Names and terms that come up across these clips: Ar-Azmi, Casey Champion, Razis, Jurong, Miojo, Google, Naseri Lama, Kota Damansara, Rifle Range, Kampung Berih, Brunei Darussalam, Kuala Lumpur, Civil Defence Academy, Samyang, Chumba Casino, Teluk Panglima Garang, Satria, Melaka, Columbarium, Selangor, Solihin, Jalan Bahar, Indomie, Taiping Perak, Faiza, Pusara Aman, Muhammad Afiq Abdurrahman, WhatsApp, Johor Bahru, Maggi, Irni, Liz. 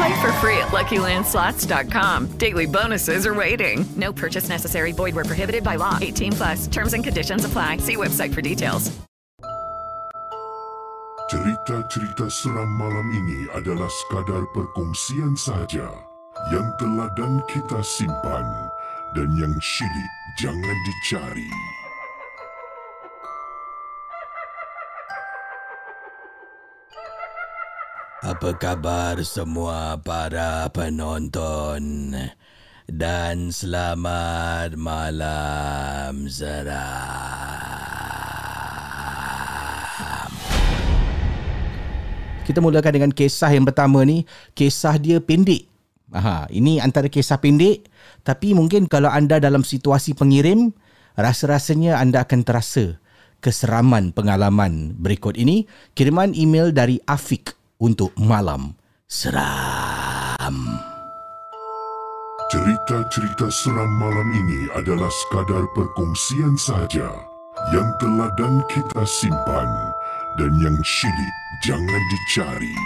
Play for free at LuckyLandSlots.com. Daily bonuses are waiting. No purchase necessary. Void where prohibited by law. 18+. Terms and conditions apply. See website for details. Cerita-cerita seram malam ini adalah sekadar perkongsian saja yang telah dan kita simpan dan yang syilid jangan dicari. Apa khabar semua para penonton? Dan selamat malam seram. Kita mulakan dengan kisah yang pertama ni. Kisah dia pendek. Ini antara kisah pendek. Tapi mungkin kalau anda dalam situasi pengirim, rasa-rasanya anda akan terasa keseraman pengalaman berikut ini. Kiriman email dari Afiq untuk malam seram. Cerita-cerita seram malam ini adalah sekadar perkongsian saja yang telah dan kita simpan dan yang syilid jangan dicari.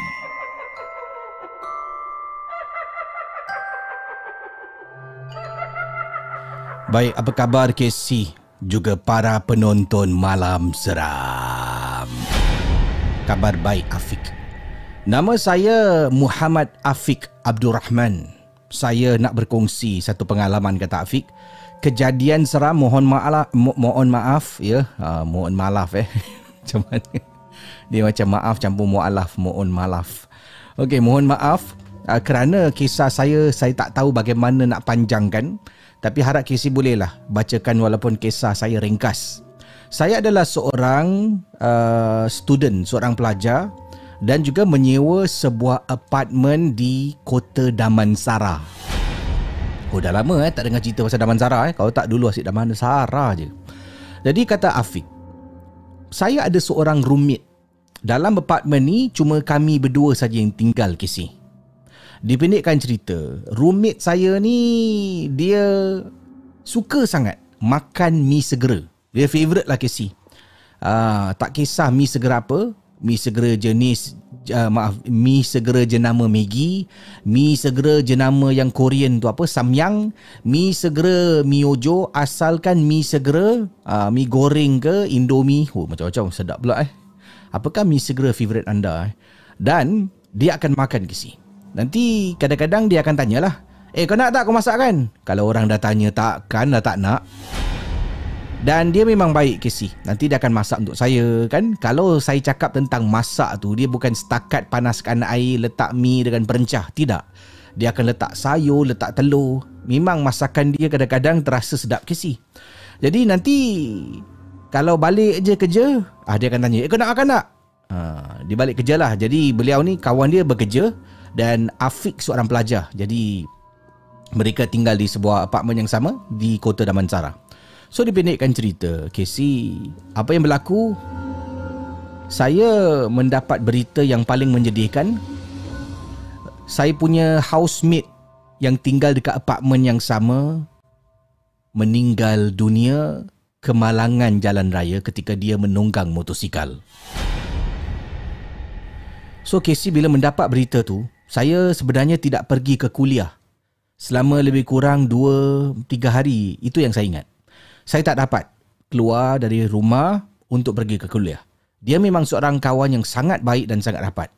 Baik, apa khabar Casey? Juga para penonton malam seram. Kabar baik Afiq. Nama saya Muhammad Afiq Abdurrahman. Saya nak berkongsi satu pengalaman, kata Afiq. Kejadian seram, mohon maaf. Macam mana? Dia macam maaf campur mu'alaf, mohon maaf. Okey, mohon maaf kerana kisah saya tak tahu bagaimana nak panjangkan. Tapi harap Casey bolehlah bacakan walaupun kisah saya ringkas. Saya adalah seorang student, seorang pelajar, dan juga menyewa sebuah apartmen di Kota Damansara. Oh, dah lama tak dengar cerita pasal Damansara. Kalau tak, dulu asyik Damansara je. Jadi kata Afiq, saya ada seorang roommate. Dalam apartmen ni cuma kami berdua saja yang tinggal, Casey. Dipendekkan cerita, roommate saya ni dia suka sangat makan mi segera. Dia favourite lah, Casey. Tak kisah mi segera apa. Mi segera jenama Maggi, mi segera jenama yang Korean tu apa, Samyang, mi segera Miojo, asalkan mi segera, mi goreng ke, Indomie. Oh, macam-macam sedap pula. Apakah mi segera favourite anda? Dan dia akan makan ke sini. Nanti kadang-kadang dia akan tanyalah, kau nak tak kau masakkan? Kalau orang dah tanya takkan dah tak nak. Dan dia memang baik Casey. Nanti dia akan masak untuk saya kan. Kalau saya cakap tentang masak tu, dia bukan setakat panaskan air, letak mi dengan perencah. Tidak. Dia akan letak sayur, letak telur. Memang masakan dia kadang-kadang terasa sedap Casey. Jadi nanti kalau balik je kerja, dia akan tanya, kau nak makan tak? Dia balik kerja lah. Jadi beliau ni kawan dia bekerja dan Afiq seorang pelajar. Jadi mereka tinggal di sebuah apartmen yang sama di Kota Damansara. So dipendekkan cerita, Casey, apa yang berlaku? Saya mendapat berita yang paling menjadikan. Saya punya housemate yang tinggal dekat apartmen yang sama meninggal dunia kemalangan jalan raya ketika dia menunggang motosikal. So Casey, bila mendapat berita tu, saya sebenarnya tidak pergi ke kuliah selama lebih kurang 2-3 hari. Itu yang saya ingat. Saya tak dapat keluar dari rumah untuk pergi ke kuliah. Dia memang seorang kawan yang sangat baik dan sangat rapat.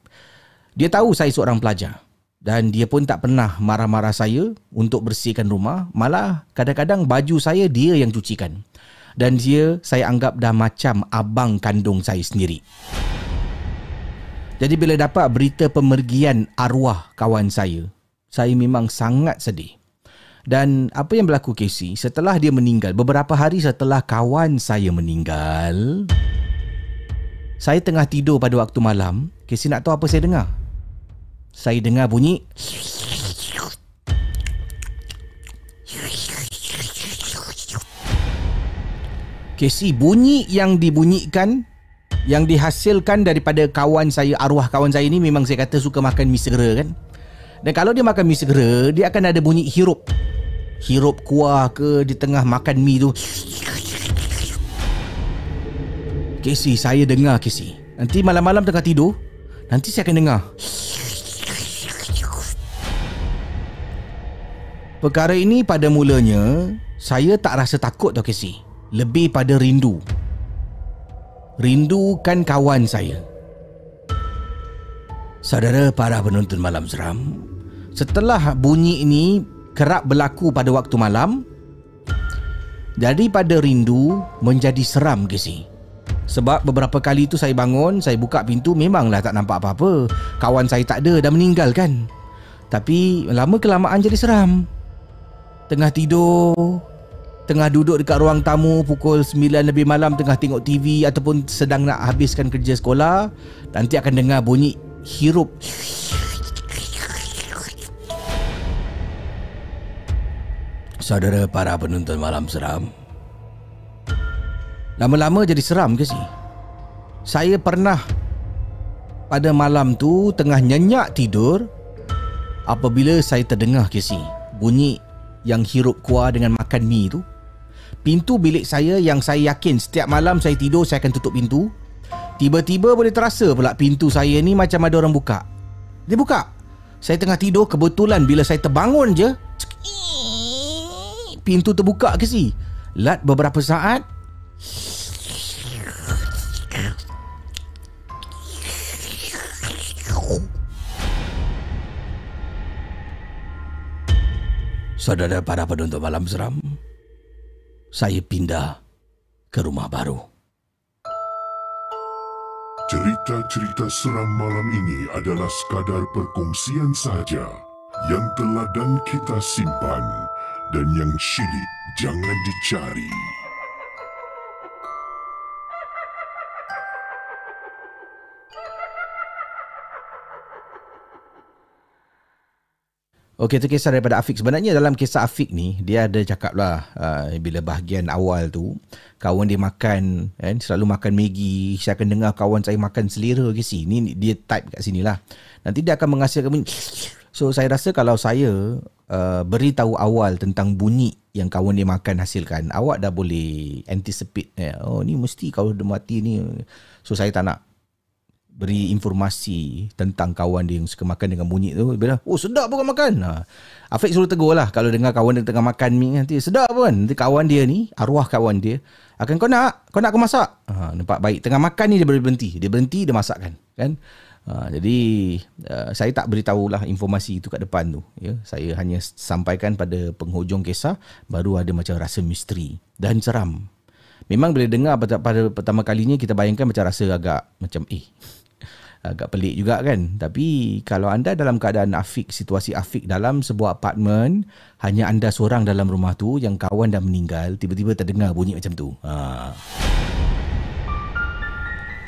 Dia tahu saya seorang pelajar dan dia pun tak pernah marah-marah saya untuk bersihkan rumah. Malah kadang-kadang baju saya dia yang cucikan. Dan dia saya anggap dah macam abang kandung saya sendiri. Jadi bila dapat berita pemergian arwah kawan saya, saya memang sangat sedih. Dan apa yang berlaku Casey, setelah dia meninggal, beberapa hari setelah kawan saya meninggal, saya tengah tidur pada waktu malam. Casey nak tahu apa saya dengar? Saya dengar bunyi Casey, bunyi yang dibunyikan, yang dihasilkan daripada kawan saya, arwah kawan saya ni memang saya kata suka makan mi segera kan. Dan kalau dia makan mi segera, dia akan ada bunyi hirup. Hirup kuah ke di tengah makan mi tu. Casey, saya dengar Casey. Nanti malam-malam tengah tidur, nanti saya akan dengar. Perkara ini pada mulanya saya tak rasa takut tau Casey, lebih pada rindu. Rindukan kawan saya. Saudara para penonton Malam Seram, setelah bunyi ini kerap berlaku pada waktu malam, daripada rindu menjadi seram Casey. Sebab beberapa kali tu saya bangun, saya buka pintu, memanglah tak nampak apa-apa. Kawan saya tak ada, dah meninggal kan. Tapi lama kelamaan jadi seram. Tengah tidur, tengah duduk dekat ruang tamu pukul 9 lebih malam, tengah tengok TV ataupun sedang nak habiskan kerja sekolah, nanti akan dengar bunyi hirup. Saudara para penonton Malam Seram, lama-lama jadi seram ke sih? Saya pernah pada malam tu tengah nyenyak tidur, apabila saya terdengar ke sih bunyi yang hirup kuah dengan makan mi tu. Pintu bilik saya yang saya yakin setiap malam saya tidur saya akan tutup pintu, tiba-tiba boleh terasa pula pintu saya ni macam ada orang buka. Dia buka, saya tengah tidur, kebetulan bila saya terbangun je pintu terbuka ke si. Lat beberapa saat, saudara para penonton Malam Seram, saya pindah ke rumah baru. Cerita-cerita seram malam ini adalah sekadar perkongsian sahaja yang teladan kita simpan dan yang syilid jangan dicari. Okey, itu kisah daripada Afiq. Sebenarnya dalam kisah Afiq ni, dia ada cakap lah bila bahagian awal tu, kawan dia makan, selalu makan Maggi. Saya akan dengar kawan saya makan selera ke sini. Dia type kat sini lah. Nanti dia akan menghasilkan bunyi. So, saya rasa kalau saya beritahu awal tentang bunyi yang kawan dia makan hasilkan, awak dah boleh anticipate. Oh, ni mesti kalau dia mati ni. So, saya tak nak beri informasi tentang kawan dia yang suka makan dengan bunyi tu. Bila, oh sedap pun makan. Afiq suruh tegur lah kalau dengar kawan dia tengah makan mi nanti. Sedap pun. Nanti kawan dia ni, arwah kawan dia, akan kau nak aku masak. Nampak baik. Tengah makan ni dia berhenti. Dia berhenti, dia masakkan. Kan? Jadi, saya tak beritahulah informasi itu kat depan tu. Ya? Saya hanya sampaikan pada penghujung kisah, baru ada macam rasa misteri dan seram. Memang bila dengar pada pertama kalinya, kita bayangkan macam rasa agak macam agak pelik juga kan. Tapi kalau anda dalam keadaan Afiq, situasi Afiq dalam sebuah apartmen, hanya anda seorang dalam rumah tu, yang kawan dah meninggal, tiba-tiba terdengar bunyi macam tu.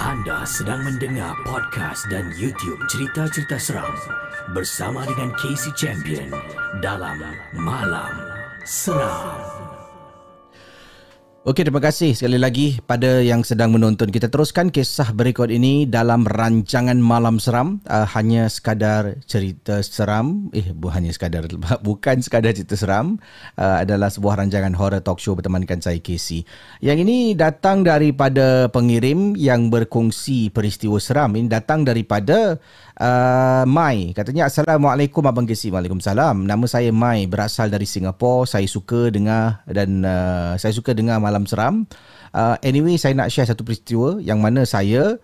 Anda sedang mendengar podcast dan YouTube cerita-cerita seram bersama dengan Casey Champion dalam Malam Seram. Okey, terima kasih sekali lagi pada yang sedang menonton. Kita teruskan kisah berikut ini dalam rancangan Malam Seram. Hanya sekadar cerita seram. Bukan sekadar cerita seram. Adalah sebuah rancangan horror talk show bertemankan saya, Casey. Yang ini datang daripada pengirim yang berkongsi peristiwa seram. Ini datang daripada Mai. Katanya, Assalamualaikum Abang Casey. Waalaikumsalam. Nama saya Mai, berasal dari Singapura. Saya suka dengar malam seram. Anyway, saya nak share satu peristiwa yang mana saya,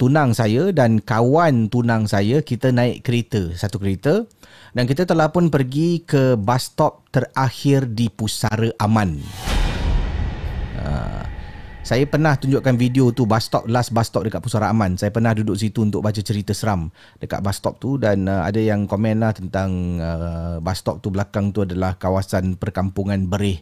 tunang saya dan kawan tunang saya, kita naik kereta, satu kereta, dan kita telah pun pergi ke bus stop terakhir di Pusara Aman. Saya pernah tunjukkan video tu, last bus stop dekat Pusara Aman. Saya pernah duduk situ untuk baca cerita seram dekat bus stop tu, dan ada yang komen lah tentang bus stop tu belakang tu adalah kawasan perkampungan Berih.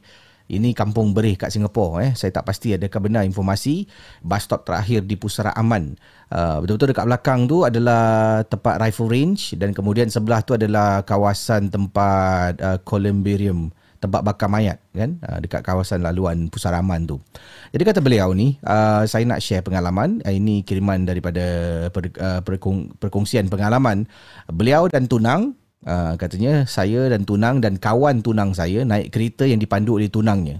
Ini Kampung Berih kat Singapura. Saya tak pasti adakah benar informasi. Bus stop terakhir di Pusara Aman. Betul-betul dekat belakang tu adalah tempat Rifle Range. Dan kemudian sebelah tu adalah kawasan tempat Columbarium. Tempat bakar mayat kan. Dekat kawasan laluan Pusara Aman tu. Jadi kata beliau ni, saya nak share pengalaman. Ini kiriman daripada perkongsian pengalaman. Beliau dan tunang. Katanya, saya dan tunang dan kawan tunang saya naik kereta yang dipandu oleh tunangnya.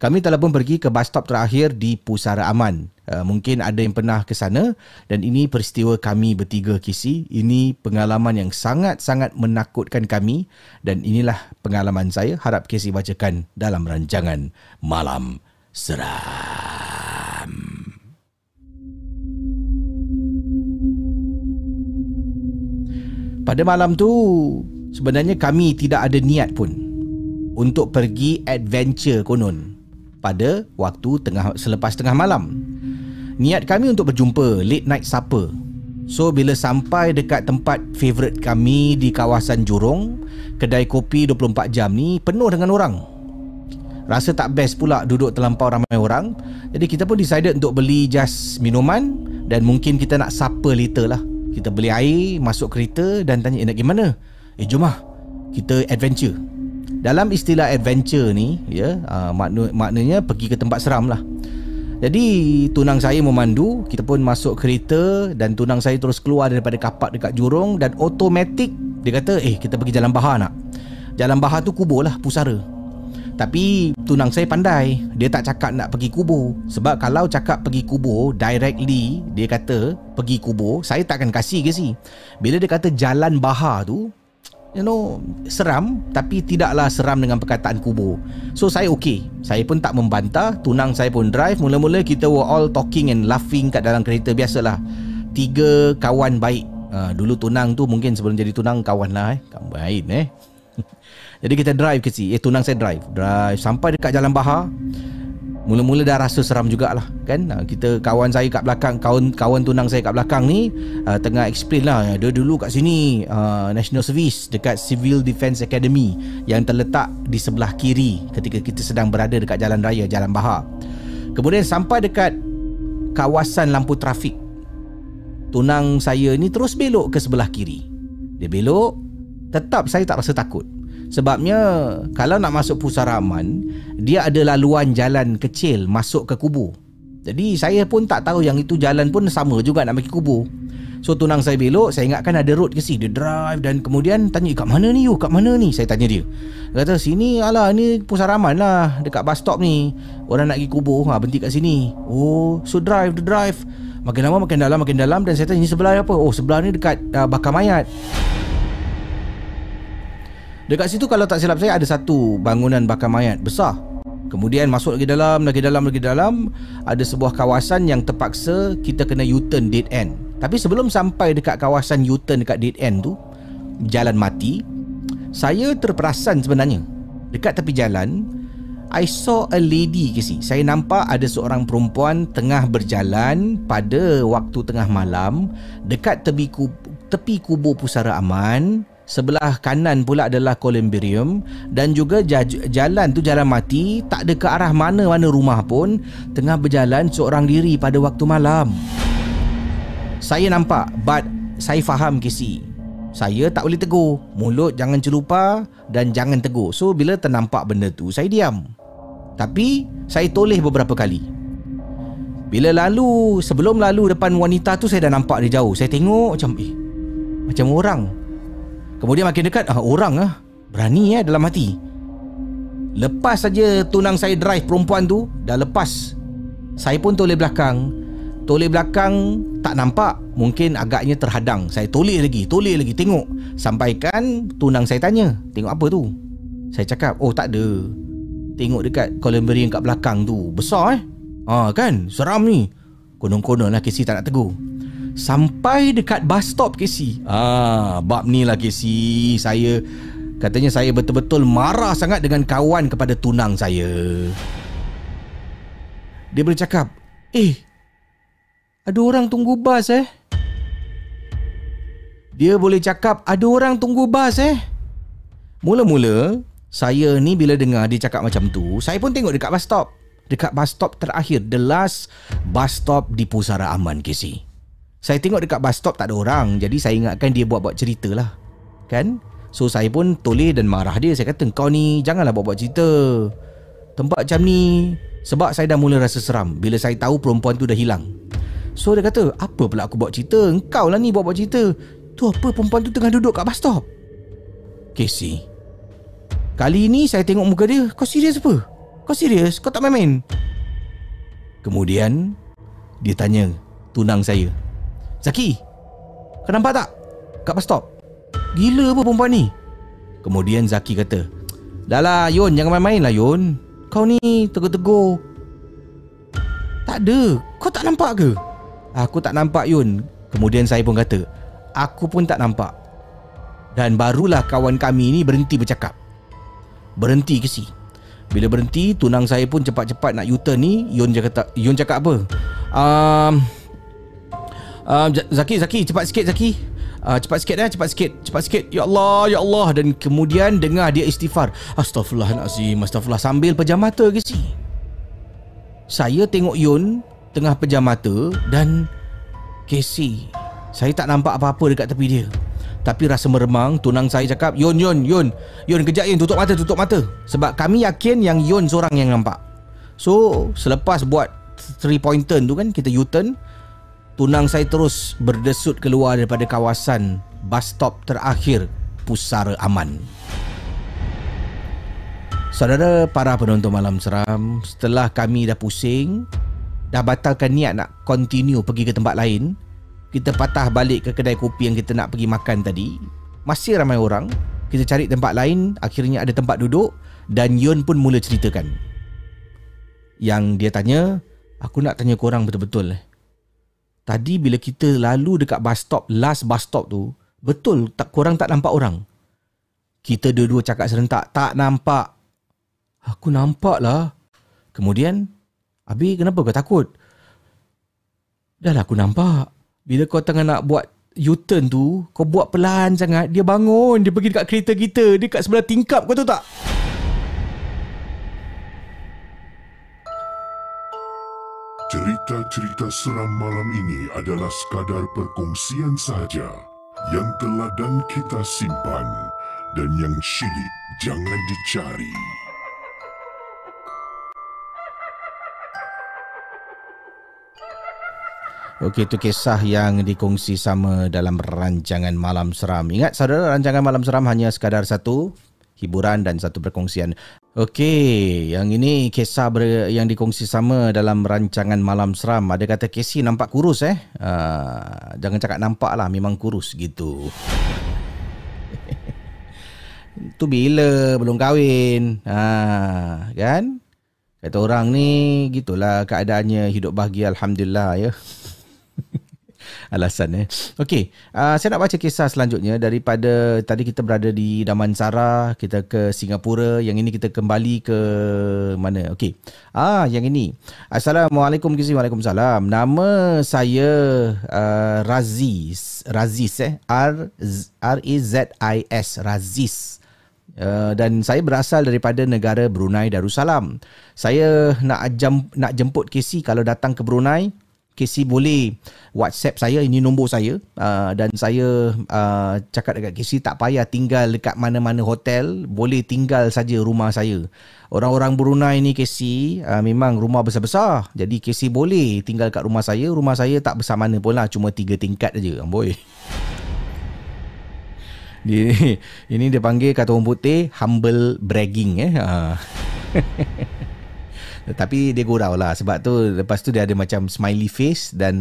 Kami telah pun pergi ke bus stop terakhir di Pusara Aman. Mungkin ada yang pernah ke sana, dan ini peristiwa kami bertiga, Kisi. Ini pengalaman yang sangat-sangat menakutkan kami, dan inilah pengalaman saya. Harap Kisi bacakan dalam rancangan Malam Seram. Pada malam tu, sebenarnya kami tidak ada niat pun untuk pergi adventure konon pada waktu selepas tengah malam. Niat kami untuk berjumpa late night supper. So, bila sampai dekat tempat favourite kami di kawasan Jurong, kedai kopi 24 jam ni penuh dengan orang. Rasa tak best pula duduk terlampau ramai orang. Jadi, kita pun decided untuk beli just minuman dan mungkin kita nak supper later lah. Kita beli air, masuk kereta dan tanya, nak pergi mana? Jom lah, kita adventure. Dalam istilah adventure ni, maknanya pergi ke tempat seram lah. Jadi, tunang saya memandu, kita pun masuk kereta dan tunang saya terus keluar daripada kapak dekat Jurong dan automatik dia kata, kita pergi Jalan Bahar nak. Jalan Bahar tu kubur lah, pusara. Tapi, tunang saya pandai. Dia tak cakap nak pergi kubur. Sebab kalau cakap pergi kubur, directly dia kata pergi kubur, saya takkan kasih ke si. Bila dia kata Jalan Bahar tu, seram. Tapi tidaklah seram dengan perkataan kubur. So, saya okey. Saya pun tak membantah. Tunang saya pun drive. Mula-mula kita were all talking and laughing kat dalam kereta. Biasalah, tiga kawan baik. Dulu tunang tu mungkin sebelum jadi tunang, kawan lah. Kawan baik Jadi kita drive ke sini. Tunang saya drive sampai dekat Jalan Bahar. Mula-mula dah rasa seram jugalah kan. Kita kawan saya kat belakang, kawan tunang saya kat belakang ni tengah explain lah, dia dulu kat sini National Service dekat Civil Defence Academy yang terletak di sebelah kiri ketika kita sedang berada dekat jalan raya Jalan Bahar. Kemudian sampai dekat kawasan lampu trafik, tunang saya ni terus belok ke sebelah kiri. Dia belok, tetap saya tak rasa takut. Sebabnya kalau nak masuk Pusara Aman, dia ada laluan jalan kecil masuk ke kubur. Jadi saya pun tak tahu yang itu jalan pun sama juga nak pergi kubur. So tunang saya belok, saya ingatkan ada road ke sini. Dia drive dan kemudian tanya, kat mana ni you? Kat mana ni? Saya tanya dia. Dia kata, sini alah, ni Pusara Aman lah. Dekat bus stop ni. Orang nak pergi kubur, berhenti kat sini. Oh, so drive. Makin lama makin dalam dan saya tanya, ni sebelah apa? Oh, sebelah ni dekat bakar mayat. Dekat situ kalau tak silap saya ada satu bangunan bakar mayat besar. Kemudian masuk lagi dalam, ada sebuah kawasan yang terpaksa kita kena U-turn dead end. Tapi sebelum sampai dekat kawasan U-turn dekat dead end tu, jalan mati, saya terperasan sebenarnya. Dekat tepi jalan, I saw a lady ke si. Saya nampak ada seorang perempuan tengah berjalan pada waktu tengah malam dekat tepi kubur Pusara Aman. Sebelah kanan pula adalah Columbarium dan juga jalan tu jalan mati, tak ada ke arah mana-mana rumah pun, tengah berjalan seorang diri pada waktu malam. Saya nampak, but saya faham KC. Saya tak boleh tegur. Mulut jangan celupa dan jangan tegur. So bila ternampak benda tu, saya diam. Tapi saya toleh beberapa kali. Bila lalu, sebelum lalu depan wanita tu, saya dah nampak dia jauh. Saya tengok macam macam orang. Kemudian makin dekat, orang lah. Berani lah dalam hati. Lepas saja tunang saya drive perempuan tu, dah lepas, saya pun toleh belakang. Toleh belakang tak nampak, mungkin agaknya terhadang. Saya toleh lagi, tengok. Sampaikan tunang saya tanya, tengok apa tu? Saya cakap, oh tak ada. Tengok dekat Columbarium kat belakang tu, besar kan, seram ni. Konon-konon lah Casey tak nak tegur. Sampai dekat bus stop Casey, bab ni lah Casey. Saya, katanya saya betul-betul marah sangat dengan kawan kepada tunang saya. Dia bercakap, ada orang tunggu bas Dia boleh cakap ada orang tunggu bas Mula-mula saya ni bila dengar dia cakap macam tu, saya pun tengok dekat bus stop. Dekat bus stop terakhir, the last bus stop di Pusara Aman KC. Saya tengok dekat bus stop tak ada orang. Jadi saya ingatkan dia buat-buat cerita lah, kan? So saya pun toleh dan marah dia. Saya kata, kau ni janganlah buat-buat cerita tempat macam ni. Sebab saya dah mula rasa seram bila saya tahu perempuan tu dah hilang. So dia kata, apa pula aku buat cerita? Engkau lah ni buat-buat cerita. Tu apa, perempuan tu tengah duduk kat bus stop. Casey, kali ni saya tengok muka dia, kau serius apa? Kau serius? Kau tak main-main? Kemudian dia tanya tunang saya, Zaki, kau nampak tak kat bus stop? Gila apa perempuan ni? Kemudian Zaki kata, dah lah Yun, jangan main-main lah Yun. Kau ni tegur-tegur tak ada. Kau tak nampak ke? Aku tak nampak Yun. Kemudian saya pun kata, aku pun tak nampak. Dan barulah kawan kami ni berhenti bercakap. Berhenti ke si? Bila berhenti, tunang saya pun cepat-cepat nak U-turn ni. Yun cakap apa? Zaki, cepat sikit Zaki. Ya Allah. Dan kemudian dengar dia istighfar, Astaghfirullahalazim. Sambil pejam mata ke si? Saya tengok Yun tengah pejam mata dan Casey. Saya tak nampak apa-apa dekat tepi dia, tapi rasa meremang. Tunang saya cakap, Yun, kejap Yun, tutup mata. Sebab kami yakin yang Yun seorang yang nampak. So selepas buat 3 point turn tu kan, kita U-turn, tunang saya terus berdesut keluar daripada kawasan bus stop terakhir Pusara Aman. Saudara para penonton Malam Seram, setelah kami dah pusing, dah batalkan niat nak continue pergi ke tempat lain, kita patah balik ke kedai kopi yang kita nak pergi makan tadi. Masih ramai orang. Kita cari tempat lain. Akhirnya ada tempat duduk. Dan Yun pun mula ceritakan. Yang dia tanya, aku nak tanya korang betul-betul, tadi bila kita lalu dekat bus stop, last bus stop tu, betul tak korang tak nampak orang? Kita dua-dua cakap serentak, tak nampak. Aku nampak lah. Kemudian, habis kenapa kau takut? Dah lah aku nampak. Bila kau tengah nak buat U-turn tu, kau buat pelan sangat, dia bangun, dia pergi dekat kereta kita, dia kat sebelah tingkap, kau tahu tak? Cerita-cerita seram malam ini adalah sekadar perkongsian sahaja yang teladan kita simpan dan yang syilid jangan dicari. Okey, itu kisah yang dikongsi sama dalam rancangan Malam Seram. Ingat saudara, rancangan Malam Seram hanya sekadar satu hiburan dan satu perkongsian. Okey, yang ini kisah yang dikongsi sama dalam rancangan Malam Seram. Ada kata Casey nampak kurus jangan cakap nampak lah, memang kurus gitu. Itu bila belum kahwin, kan? Kata orang ni gitulah keadaannya, hidup bahagia alhamdulillah ya. Alasan Okey, saya nak baca kisah selanjutnya. Daripada tadi kita berada di Damansara, kita ke Singapura, yang ini kita kembali ke mana? Okey. Yang ini. Assalamualaikum Kisah. Waalaikumsalam. Nama saya Razis. Razis R-A-Z-I-S. Razis. Dan saya berasal daripada negara Brunei Darussalam. Saya nak jemput Casey kalau datang ke Brunei. KC boleh WhatsApp saya, ini nombor saya, dan saya cakap dekat KC tak payah tinggal dekat mana-mana hotel, boleh tinggal saja rumah saya. Orang-orang Brunei ni KC memang rumah besar-besar, jadi KC boleh tinggal kat rumah saya. Rumah saya tak besar mana pun lah, cuma 3 tingkat aja. Amboi. Ini dia panggil, kata orang putih, humble bragging. Tapi dia gurau lah, sebab tu lepas tu dia ada macam smiley face dan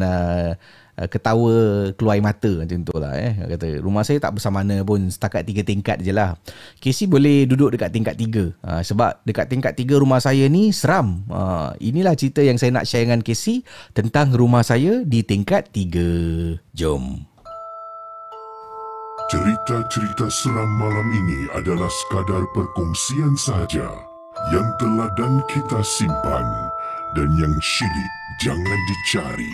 ketawa keluar mata macam tu lah. Kata rumah saya tak besar mana pun, setakat 3 tingkat je lah. Casey boleh duduk dekat tingkat 3, sebab dekat tingkat 3 rumah saya ni seram. Inilah cerita yang saya nak share dengan Casey tentang rumah saya di tingkat 3. Jom. Cerita-cerita seram malam ini adalah sekadar perkongsian sahaja yang teladan kita simpan dan yang syilid jangan dicari.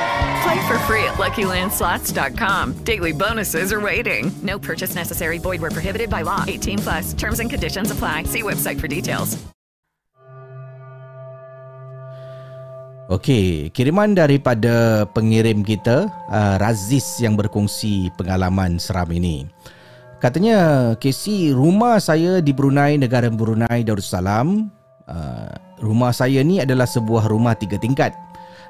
Play for free at LuckyLandSlots.com. Daily bonuses are waiting. No purchase necessary. Void where prohibited by law. 18+. Terms and conditions apply. See website for details. Okey, kiriman daripada pengirim kita, Razis, yang berkongsi pengalaman seram ini. Katanya, Casey, rumah saya di Brunei, negara Brunei Darussalam. Rumah saya ni adalah sebuah rumah 3 tingkat.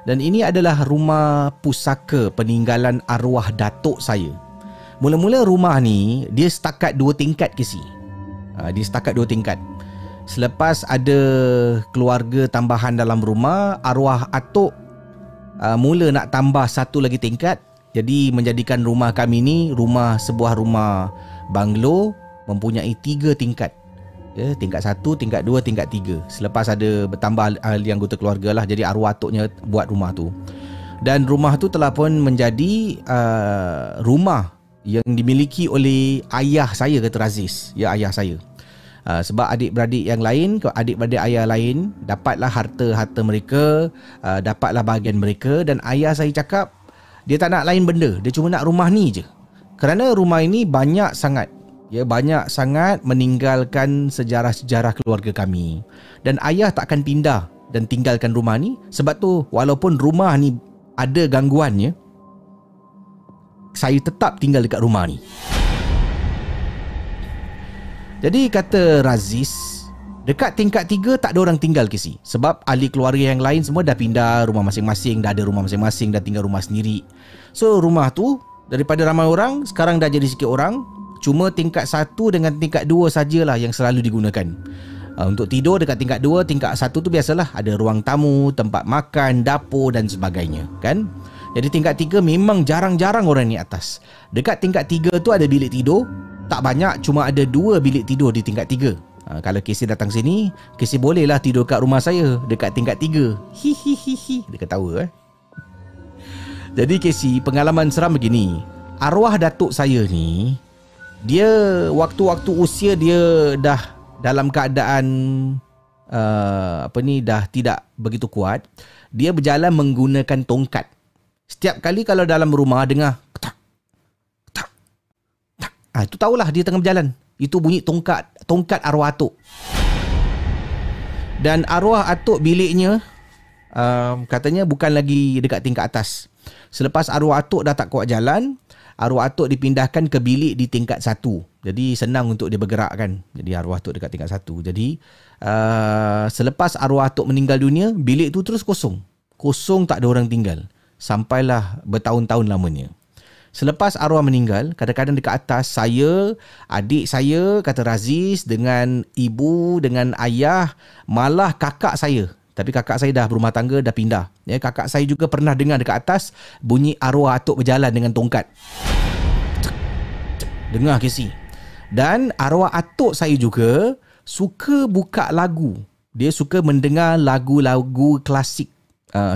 Dan ini adalah rumah pusaka peninggalan arwah datuk saya. Mula-mula rumah ni, dia setakat 2 tingkat ke sini. Dia setakat 2 tingkat. Selepas ada keluarga tambahan dalam rumah, arwah atuk mula nak tambah 1 lagi tingkat. Jadi menjadikan rumah kami ni rumah, sebuah rumah banglo mempunyai 3 tingkat. Ya, tingkat 1, tingkat 2, tingkat 3. Selepas ada bertambah ahli anggota keluarga lah, jadi arwah atuknya buat rumah tu. Dan rumah tu telah pun menjadi rumah yang dimiliki oleh ayah saya, kata Razis. Ya, ayah saya. Sebab adik-beradik yang lain, adik-beradik ayah lain dapatlah harta-harta mereka, dapatlah bahagian mereka. Dan ayah saya cakap dia tak nak lain benda, dia cuma nak rumah ni je. Kerana rumah ini banyak sangat, ya, banyak sangat meninggalkan sejarah-sejarah keluarga kami. Dan ayah takkan pindah dan tinggalkan rumah ni. Sebab tu walaupun rumah ni ada gangguannya, saya tetap tinggal dekat rumah ni. Jadi kata Razis, dekat tingkat 3 tak ada orang tinggal kesi. Sebab ahli keluarga yang lain semua dah pindah rumah masing-masing, dah ada rumah masing-masing, dah tinggal rumah sendiri. So rumah tu daripada ramai orang, sekarang dah jadi sikit orang. Cuma tingkat 1 dengan tingkat 2 sajalah yang selalu digunakan. Untuk tidur dekat tingkat 2, tingkat 1 tu biasalah ada ruang tamu, tempat makan, dapur dan sebagainya, kan? Jadi tingkat 3 memang jarang-jarang orang ni atas. Dekat tingkat 3 tu ada bilik tidur, tak banyak, cuma ada 2 bilik tidur di tingkat 3. Kalau Casey datang sini, Casey bolehlah tidur kat rumah saya dekat tingkat 3. Hihihihi, dia ketawa. Jadi Casey, pengalaman seram begini. Arwah datuk saya ni, dia waktu-waktu usia dia dah dalam keadaan dah tidak begitu kuat. Dia berjalan menggunakan tongkat. Setiap kali kalau dalam rumah dengar tak, tak, tak, itu tahulah dia tengah berjalan. Itu bunyi tongkat arwah atuk. Dan arwah atuk biliknya katanya bukan lagi dekat tingkat atas. Selepas arwah atuk dah tak kuat jalan, arwah atuk dipindahkan ke bilik di tingkat 1. Jadi senang untuk dia bergerak kan. Jadi arwah atuk dekat tingkat 1. Jadi selepas arwah atuk meninggal dunia, bilik tu terus kosong. Kosong, tak ada orang tinggal. Sampailah bertahun-tahun lamanya. Selepas arwah meninggal, kadang-kadang dekat atas saya, adik saya, kata Razis, dengan ibu, dengan ayah, malah kakak saya. Tapi kakak saya dah berumah tangga, dah pindah. Ya, kakak saya juga pernah dengar dekat atas bunyi arwah atuk berjalan dengan tongkat. Dengar Casey. Dan arwah atuk saya juga suka buka lagu. Dia suka mendengar lagu-lagu klasik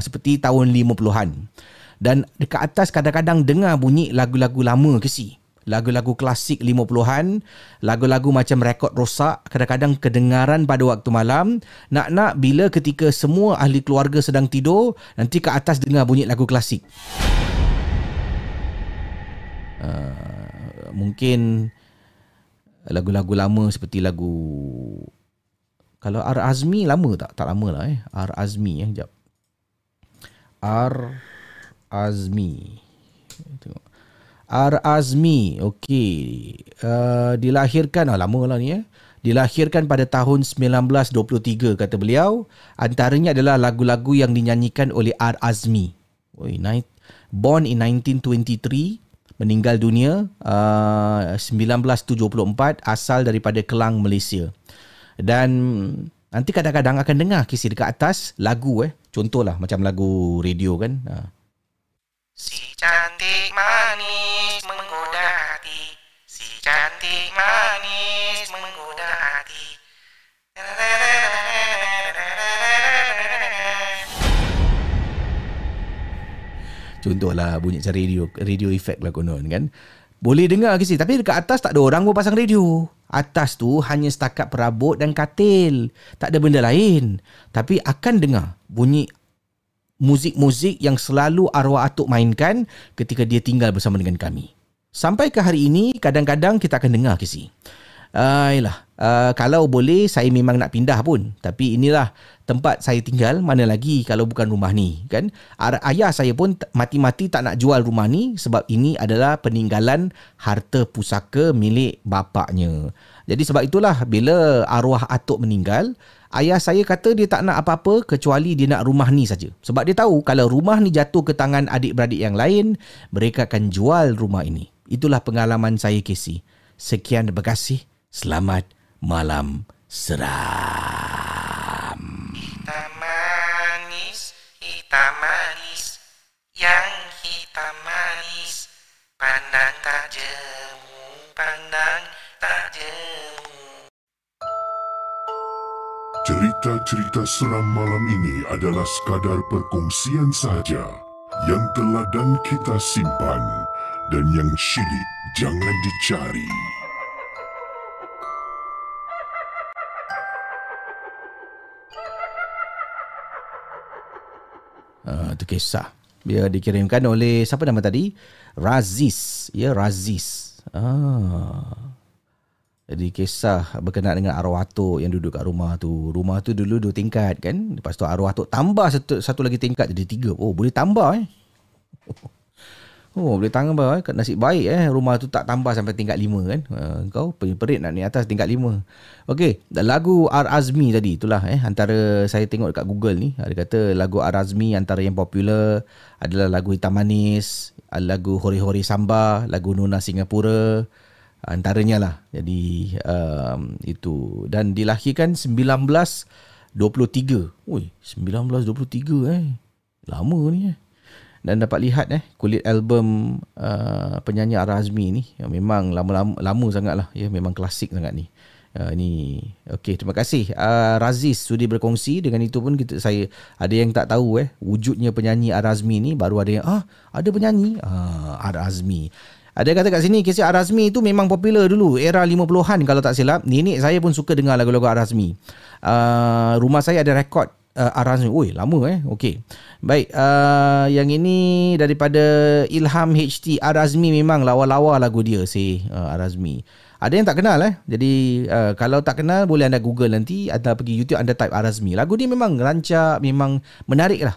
seperti tahun 50-an. Dan dekat atas kadang-kadang dengar bunyi lagu-lagu lama Casey. Lagu-lagu klasik 50-an, lagu-lagu macam rekod rosak, kadang-kadang kedengaran pada waktu malam. Nak-nak bila ketika semua ahli keluarga sedang tidur, nanti ke atas dengar bunyi lagu klasik. Mungkin lagu-lagu lama seperti lagu... Kalau Ar-Azmi lama tak? Tak lama lah Ar-Azmi sekejap. Ar-Azmi. Tengok. Ar-Azmi, okey, dilahirkan, lama lah ni dilahirkan pada tahun 1923 kata beliau. Antaranya adalah lagu-lagu yang dinyanyikan oleh Ar-Azmi. Born in 1923, meninggal dunia 1974, asal daripada Kelang, Malaysia. Dan nanti kadang-kadang akan dengar kisah dekat atas lagu contohlah macam lagu radio kan. Si cantik manis menggoda hati, si cantik manis menggoda hati. Contohlah bunyi macam radio effect lah konon kan. Boleh dengar ke sini, tapi dekat atas tak ada orang pun pasang radio. Atas tu hanya setakat perabot dan katil, tak ada benda lain. Tapi akan dengar bunyi muzik-muzik yang selalu arwah atuk mainkan ketika dia tinggal bersama dengan kami. Sampai ke hari ini, kadang-kadang kita akan dengar kisah. Kalau boleh saya memang nak pindah pun, tapi inilah tempat saya tinggal, mana lagi kalau bukan rumah ni kan. Ayah saya pun mati-mati tak nak jual rumah ni sebab ini adalah peninggalan harta pusaka milik bapaknya. Jadi sebab itulah bila arwah atuk meninggal, ayah saya kata dia tak nak apa-apa kecuali dia nak rumah ni saja. Sebab dia tahu kalau rumah ni jatuh ke tangan adik-beradik yang lain, mereka akan jual rumah ini. Itulah pengalaman saya Casey. Sekian terima kasih. Selamat malam seram. Hitam manis, yang hitam manis. Pandang tak jemu, pandang tak jemu. Cerita-cerita seram malam ini adalah sekadar perkongsian sahaja yang teladan kita simpan dan yang syilid jangan dicari. Itu kisah. Dia dikirimkan oleh siapa nama tadi? Razis. Razis. Jadi kisah berkenaan dengan arwah atuk yang duduk kat rumah tu. Rumah tu dulu 2 tingkat kan. Lepas tu arwah atuk tambah satu lagi tingkat jadi 3. Oh, boleh tambah Oh, boleh tambah Nasib baik rumah tu tak tambah sampai tingkat 5 kan. Kau perit nak naik atas tingkat 5. Okey, lagu Ar-Azmi tadi itulah antara saya tengok dekat Google ni. Dia kata lagu Ar-Azmi antara yang popular adalah lagu Hitam Manis, lagu Hori-Hori Samba, lagu Nona Singapura. Antaranya lah. Jadi itu. Dan dilahirkan 1923. Ui, 1923 lama ni Dan dapat lihat kulit album penyanyi Ar-Azmi ni memang lama sangat lah. Memang klasik sangat ni. Ini okey, terima kasih Razis sudi berkongsi. Dengan itu pun saya ada yang tak tahu wujudnya penyanyi Ar-Azmi ni, baru ada yang ada penyanyi Ar-Azmi. Ada kata kat sini, kisah Ar-Azmi tu memang popular dulu, era 50-an kalau tak silap. Nenek saya pun suka dengar lagu-lagu Ar-Azmi. Rumah saya ada rekod Ar-Azmi. Oi, lama eh. Okey. Baik, yang ini daripada Ilham HT. Ar-Azmi memang lawa-lawa lagu dia sih, Ar-Azmi. Ada yang tak kenal eh. Jadi kalau tak kenal boleh anda Google nanti, anda pergi YouTube anda type Ar-Azmi. Lagu dia memang rancak, memang menarik lah.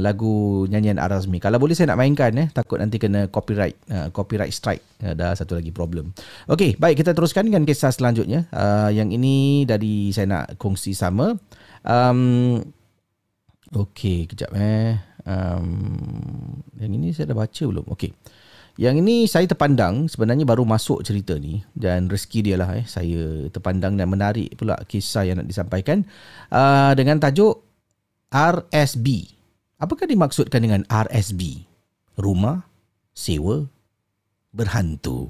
Lagu nyanyian Ar-Azmi. Kalau boleh saya nak mainkan takut nanti kena copyright strike. Ada satu lagi problem. Okey, baik, kita teruskan dengan kisah selanjutnya. Yang ini dari saya nak kongsi sama. Okey, kejap yang ini saya dah baca belum? Okey. Yang ini saya terpandang, sebenarnya baru masuk cerita ni dan rezeki dia lah saya terpandang dan menarik pula kisah yang nak disampaikan dengan tajuk RSB. Apakah dimaksudkan dengan RSB? Rumah sewa berhantu.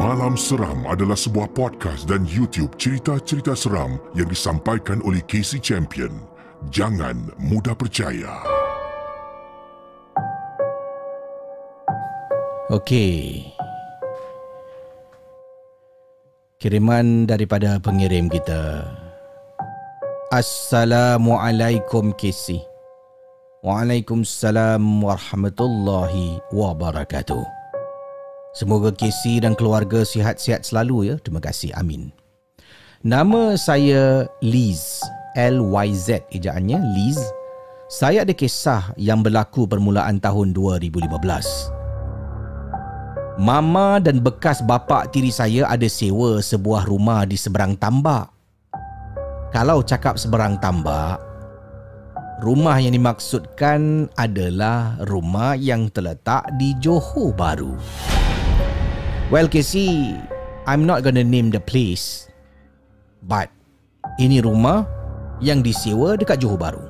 Malam Seram adalah sebuah podcast dan YouTube cerita-cerita seram yang disampaikan oleh Casey Champion. Jangan mudah percaya. Okey. Kiriman daripada pengirim kita. Assalamualaikum Casey. Waalaikumsalam warahmatullahi wabarakatuh. Semoga Casey dan keluarga sihat-sihat selalu ya. Terima kasih. Amin. Nama saya Liz. LYZ ejaannya, Liz. Saya ada kisah yang berlaku permulaan tahun 2015. Mama dan bekas bapa tiri saya ada sewa sebuah rumah di seberang tambak. Kalau cakap seberang tambak, rumah yang dimaksudkan adalah rumah yang terletak di Johor Bahru. Well, Casey, I'm not gonna name the place. But ini rumah yang disewa dekat Johor Bahru.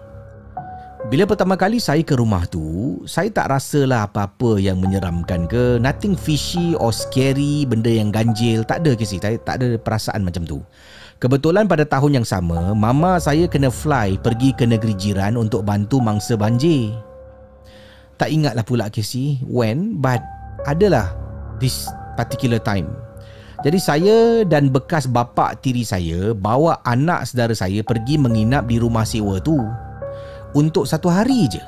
Bila pertama kali saya ke rumah tu, saya tak rasalah apa-apa yang menyeramkan ke, nothing fishy or scary, benda yang ganjil, tak ada Casey, saya tak ada perasaan macam tu. Kebetulan pada tahun yang sama, mama saya kena fly pergi ke negeri jiran untuk bantu mangsa banjir. Tak ingatlah pula Casey when, but adalah this particular time. Jadi saya dan bekas bapa tiri saya bawa anak saudara saya pergi menginap di rumah sewa tu untuk satu hari je.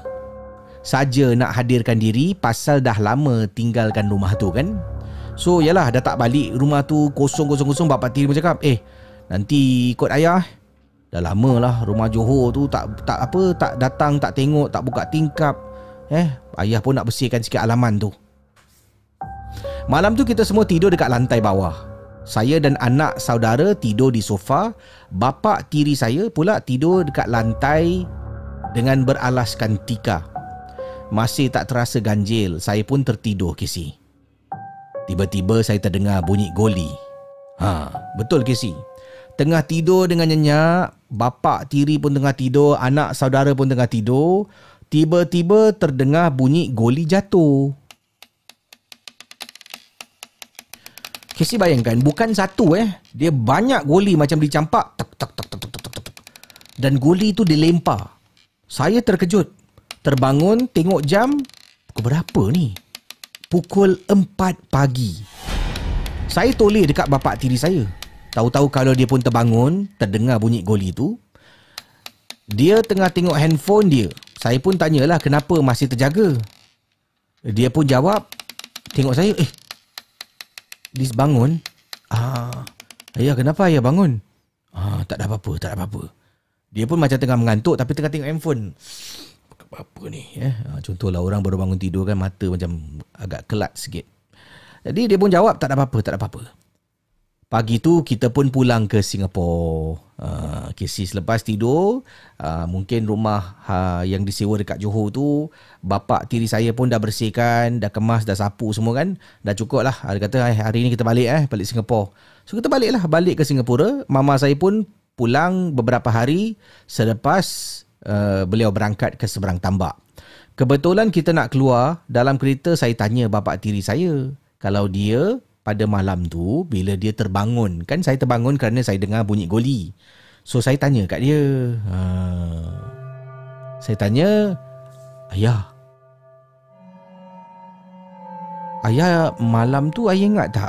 Saja nak hadirkan diri pasal dah lama tinggalkan rumah tu kan. So yalah, dah tak balik rumah tu kosong-kosong-kosong. Bapa tiri pun cakap, nanti ikut ayah. Dah lama lah rumah Johor tu tak datang, tak tengok, tak buka tingkap. Ayah pun nak bersihkan sikit halaman tu. Malam tu kita semua tidur dekat lantai bawah. Saya dan anak saudara tidur di sofa. Bapa tiri saya pula tidur dekat lantai dengan beralaskan tika. Masih tak terasa ganjil, saya pun tertidur Casey. Tiba-tiba saya terdengar bunyi goli. Betul Casey. Tengah tidur dengan nyenyak, bapa tiri pun tengah tidur, anak saudara pun tengah tidur. Tiba-tiba terdengar bunyi goli jatuh. Casey bayangkan, bukan satu dia banyak goli macam dicampak. Tek, tek, tek. Dan goli tu dilempar. Saya terkejut. Terbangun, tengok jam. Pukul berapa ni? Pukul 4 pagi. Saya toleh dekat bapa tiri saya. Tahu-tahu kalau dia pun terbangun, terdengar bunyi goli tu. Dia tengah tengok handphone dia. Saya pun tanyalah kenapa masih terjaga. Dia pun jawab, tengok saya, Liz bangun. Ayah, kenapa ayah bangun? Tak ada apa-apa. Dia pun macam tengah mengantuk tapi tengah tengok handphone. Apa ni? Contohlah orang baru bangun tidur kan, mata macam agak kelat sikit. Jadi dia pun jawab, tak ada apa-apa. Pagi tu kita pun pulang ke Singapura. Casey selepas tidur, mungkin rumah yang disewa dekat Johor tu, bapa tiri saya pun dah bersihkan, dah kemas, dah sapu semua kan. Dah cukup lah. Dia kata hari ni kita balik Singapura. So kita balik ke Singapura. Mama saya pun pulang beberapa hari selepas beliau berangkat ke seberang tambak. Kebetulan kita nak keluar, dalam kereta saya tanya bapa tiri saya kalau dia pada malam tu bila dia terbangun. Kan saya terbangun kerana saya dengar bunyi goli. So saya tanya kat dia. Saya tanya, Ayah malam tu ayah ingat tak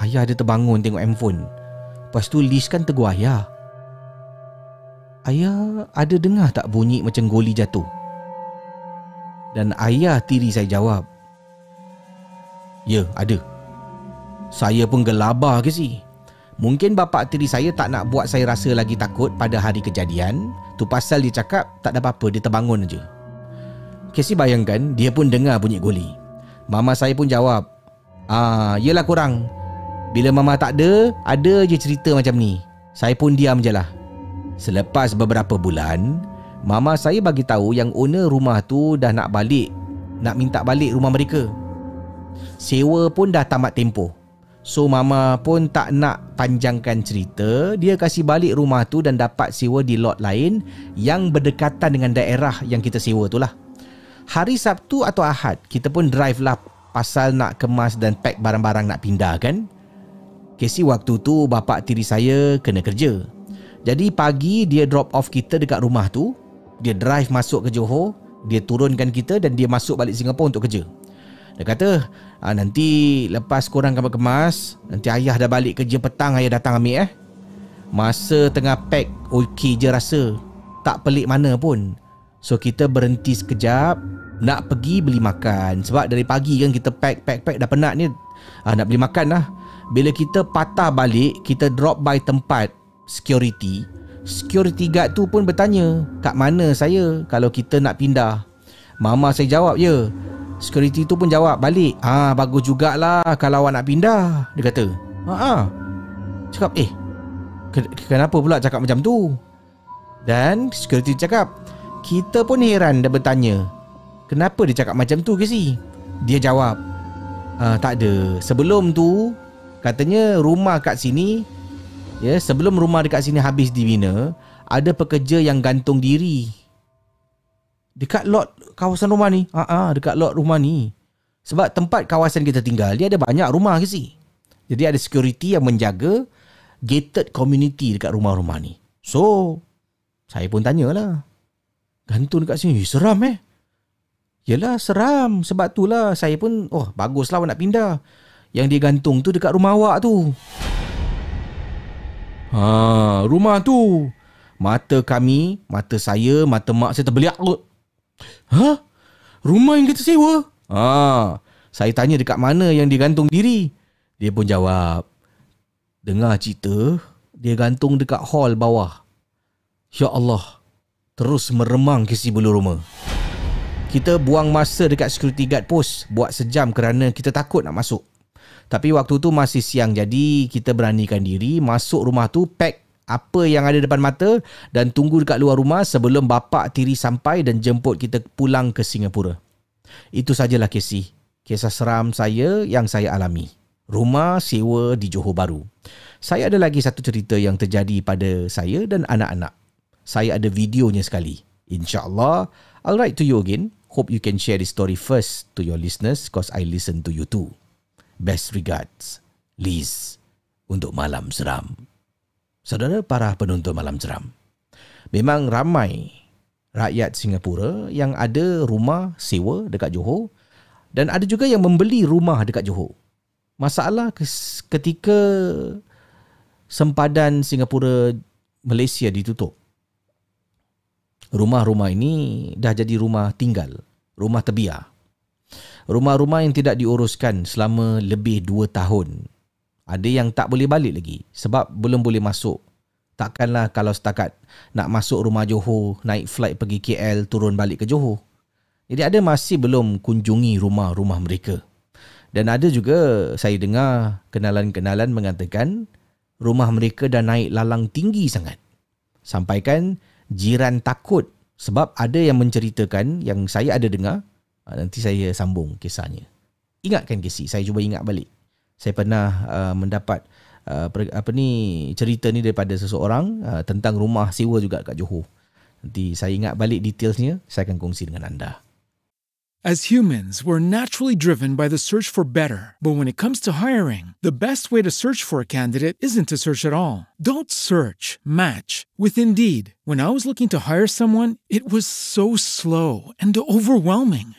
Ayah dia terbangun tengok handphone. Lepas tu Liz kan tegur ayah. Ayah ada dengar tak bunyi macam goli jatuh? Dan ayah tiri saya jawab, ya, ada. Saya pun gelabah ke si. Mungkin bapa tiri saya tak nak buat saya rasa lagi takut pada hari kejadian. Tu pasal dia cakap tak ada apa-apa, dia terbangun aja. Kasi bayangkan, dia pun dengar bunyi goli. Mama saya pun jawab, ah, yelah korang. Bila mama tak ada, ada je cerita macam ni. Saya pun diam je lah. Selepas beberapa bulan, mama saya bagi tahu yang owner rumah tu dah nak balik, nak minta balik rumah mereka. Sewa pun dah tamat tempoh. So mama pun tak nak panjangkan cerita. Dia kasih balik rumah tu dan dapat sewa di lot lain yang berdekatan dengan daerah yang kita sewa tu lah. Hari Sabtu atau Ahad kita pun drive lah, pasal nak kemas dan pack barang-barang nak pindah kan. Kasi waktu tu bapa tiri saya kena kerja. Jadi pagi dia drop off kita dekat rumah tu. Dia drive masuk ke Johor. Dia turunkan kita dan dia masuk balik Singapura untuk kerja. Dia kata, nanti lepas korang kemas-kemas, nanti ayah dah balik kerja petang, ayah datang ambil. Masa tengah pack, okey je rasa. Tak pelik mana pun. So kita berhenti sekejap, nak pergi beli makan. Sebab dari pagi kan kita pack, dah penat ni. Nak beli makan lah. Bila kita patah balik, kita drop by tempat security. Security guard tu pun bertanya, kat mana saya kalau kita nak pindah? Mama saya jawab, ya. Security tu pun jawab balik, bagus jugalah kalau awak nak pindah, dia kata. Cakap, kenapa pula cakap macam tu? Dan security cakap, kita pun heran dan bertanya, kenapa dia cakap macam tu ke si? Dia jawab, tak ada. Sebelum tu, katanya rumah kat sini, ya, sebelum rumah dekat sini habis dibina, ada pekerja yang gantung diri dekat lot kawasan rumah ni. Dekat lot rumah ni. Sebab tempat kawasan kita tinggal, dia ada banyak rumah ke si. Jadi ada security yang menjaga gated community dekat rumah-rumah ni. So, saya pun tanyalah. Gantung dekat sini, seram . Yelah, seram. Sebab itulah saya pun, baguslah awak nak pindah. Yang dia gantung tu dekat rumah awak tu. Rumah tu. Mata kami, mata saya, mata mak saya terbeliak. Rumah yang kita sewa? Saya tanya dekat mana yang dia gantung diri. Dia pun jawab, dengar cerita dia gantung dekat hall bawah. Ya Allah, terus meremang ke si bulu rumah. Kita buang masa dekat security guard post, buat sejam kerana kita takut nak masuk. Tapi waktu tu masih siang, jadi kita beranikan diri masuk rumah tu, pack apa yang ada depan mata dan tunggu dekat luar rumah sebelum bapa tiri sampai dan jemput kita pulang ke Singapura. Itu sajalah kisah seram saya yang saya alami. Rumah sewa di Johor Bahru. Saya ada lagi satu cerita yang terjadi pada saya dan anak-anak. Saya ada videonya sekali. InsyaAllah, I'll write to you again. Hope you can share this story first to your listeners because I listen to you too. Best regards, Liz, untuk Malam Seram. Saudara para penonton Malam Seram, memang ramai rakyat Singapura yang ada rumah sewa dekat Johor dan ada juga yang membeli rumah dekat Johor. Masalah ketika sempadan Singapura Malaysia ditutup, rumah-rumah ini dah jadi rumah tinggal, rumah terbiar. Rumah-rumah yang tidak diuruskan selama lebih 2 tahun. Ada yang tak boleh balik lagi sebab belum boleh masuk. Takkanlah kalau setakat nak masuk rumah Johor, naik flight pergi KL, turun balik ke Johor. Jadi ada masih belum kunjungi rumah-rumah mereka. Dan ada juga saya dengar kenalan-kenalan mengatakan rumah mereka dah naik lalang tinggi sangat. Sampaikan jiran takut sebab ada yang menceritakan yang saya ada dengar. Nanti saya sambung kisahnya. Ingatkan Casey, saya cuba ingat balik. Saya pernah mendapat cerita ni daripada seseorang tentang rumah sewa juga kat Johor. Nanti saya ingat balik detailsnya, saya akan kongsi dengan anda. As humans, we're naturally driven by the search for better. But when it comes to hiring, the best way to search for a candidate isn't to search at all. Don't search, match with Indeed. When I was looking to hire someone, it was so slow and overwhelming.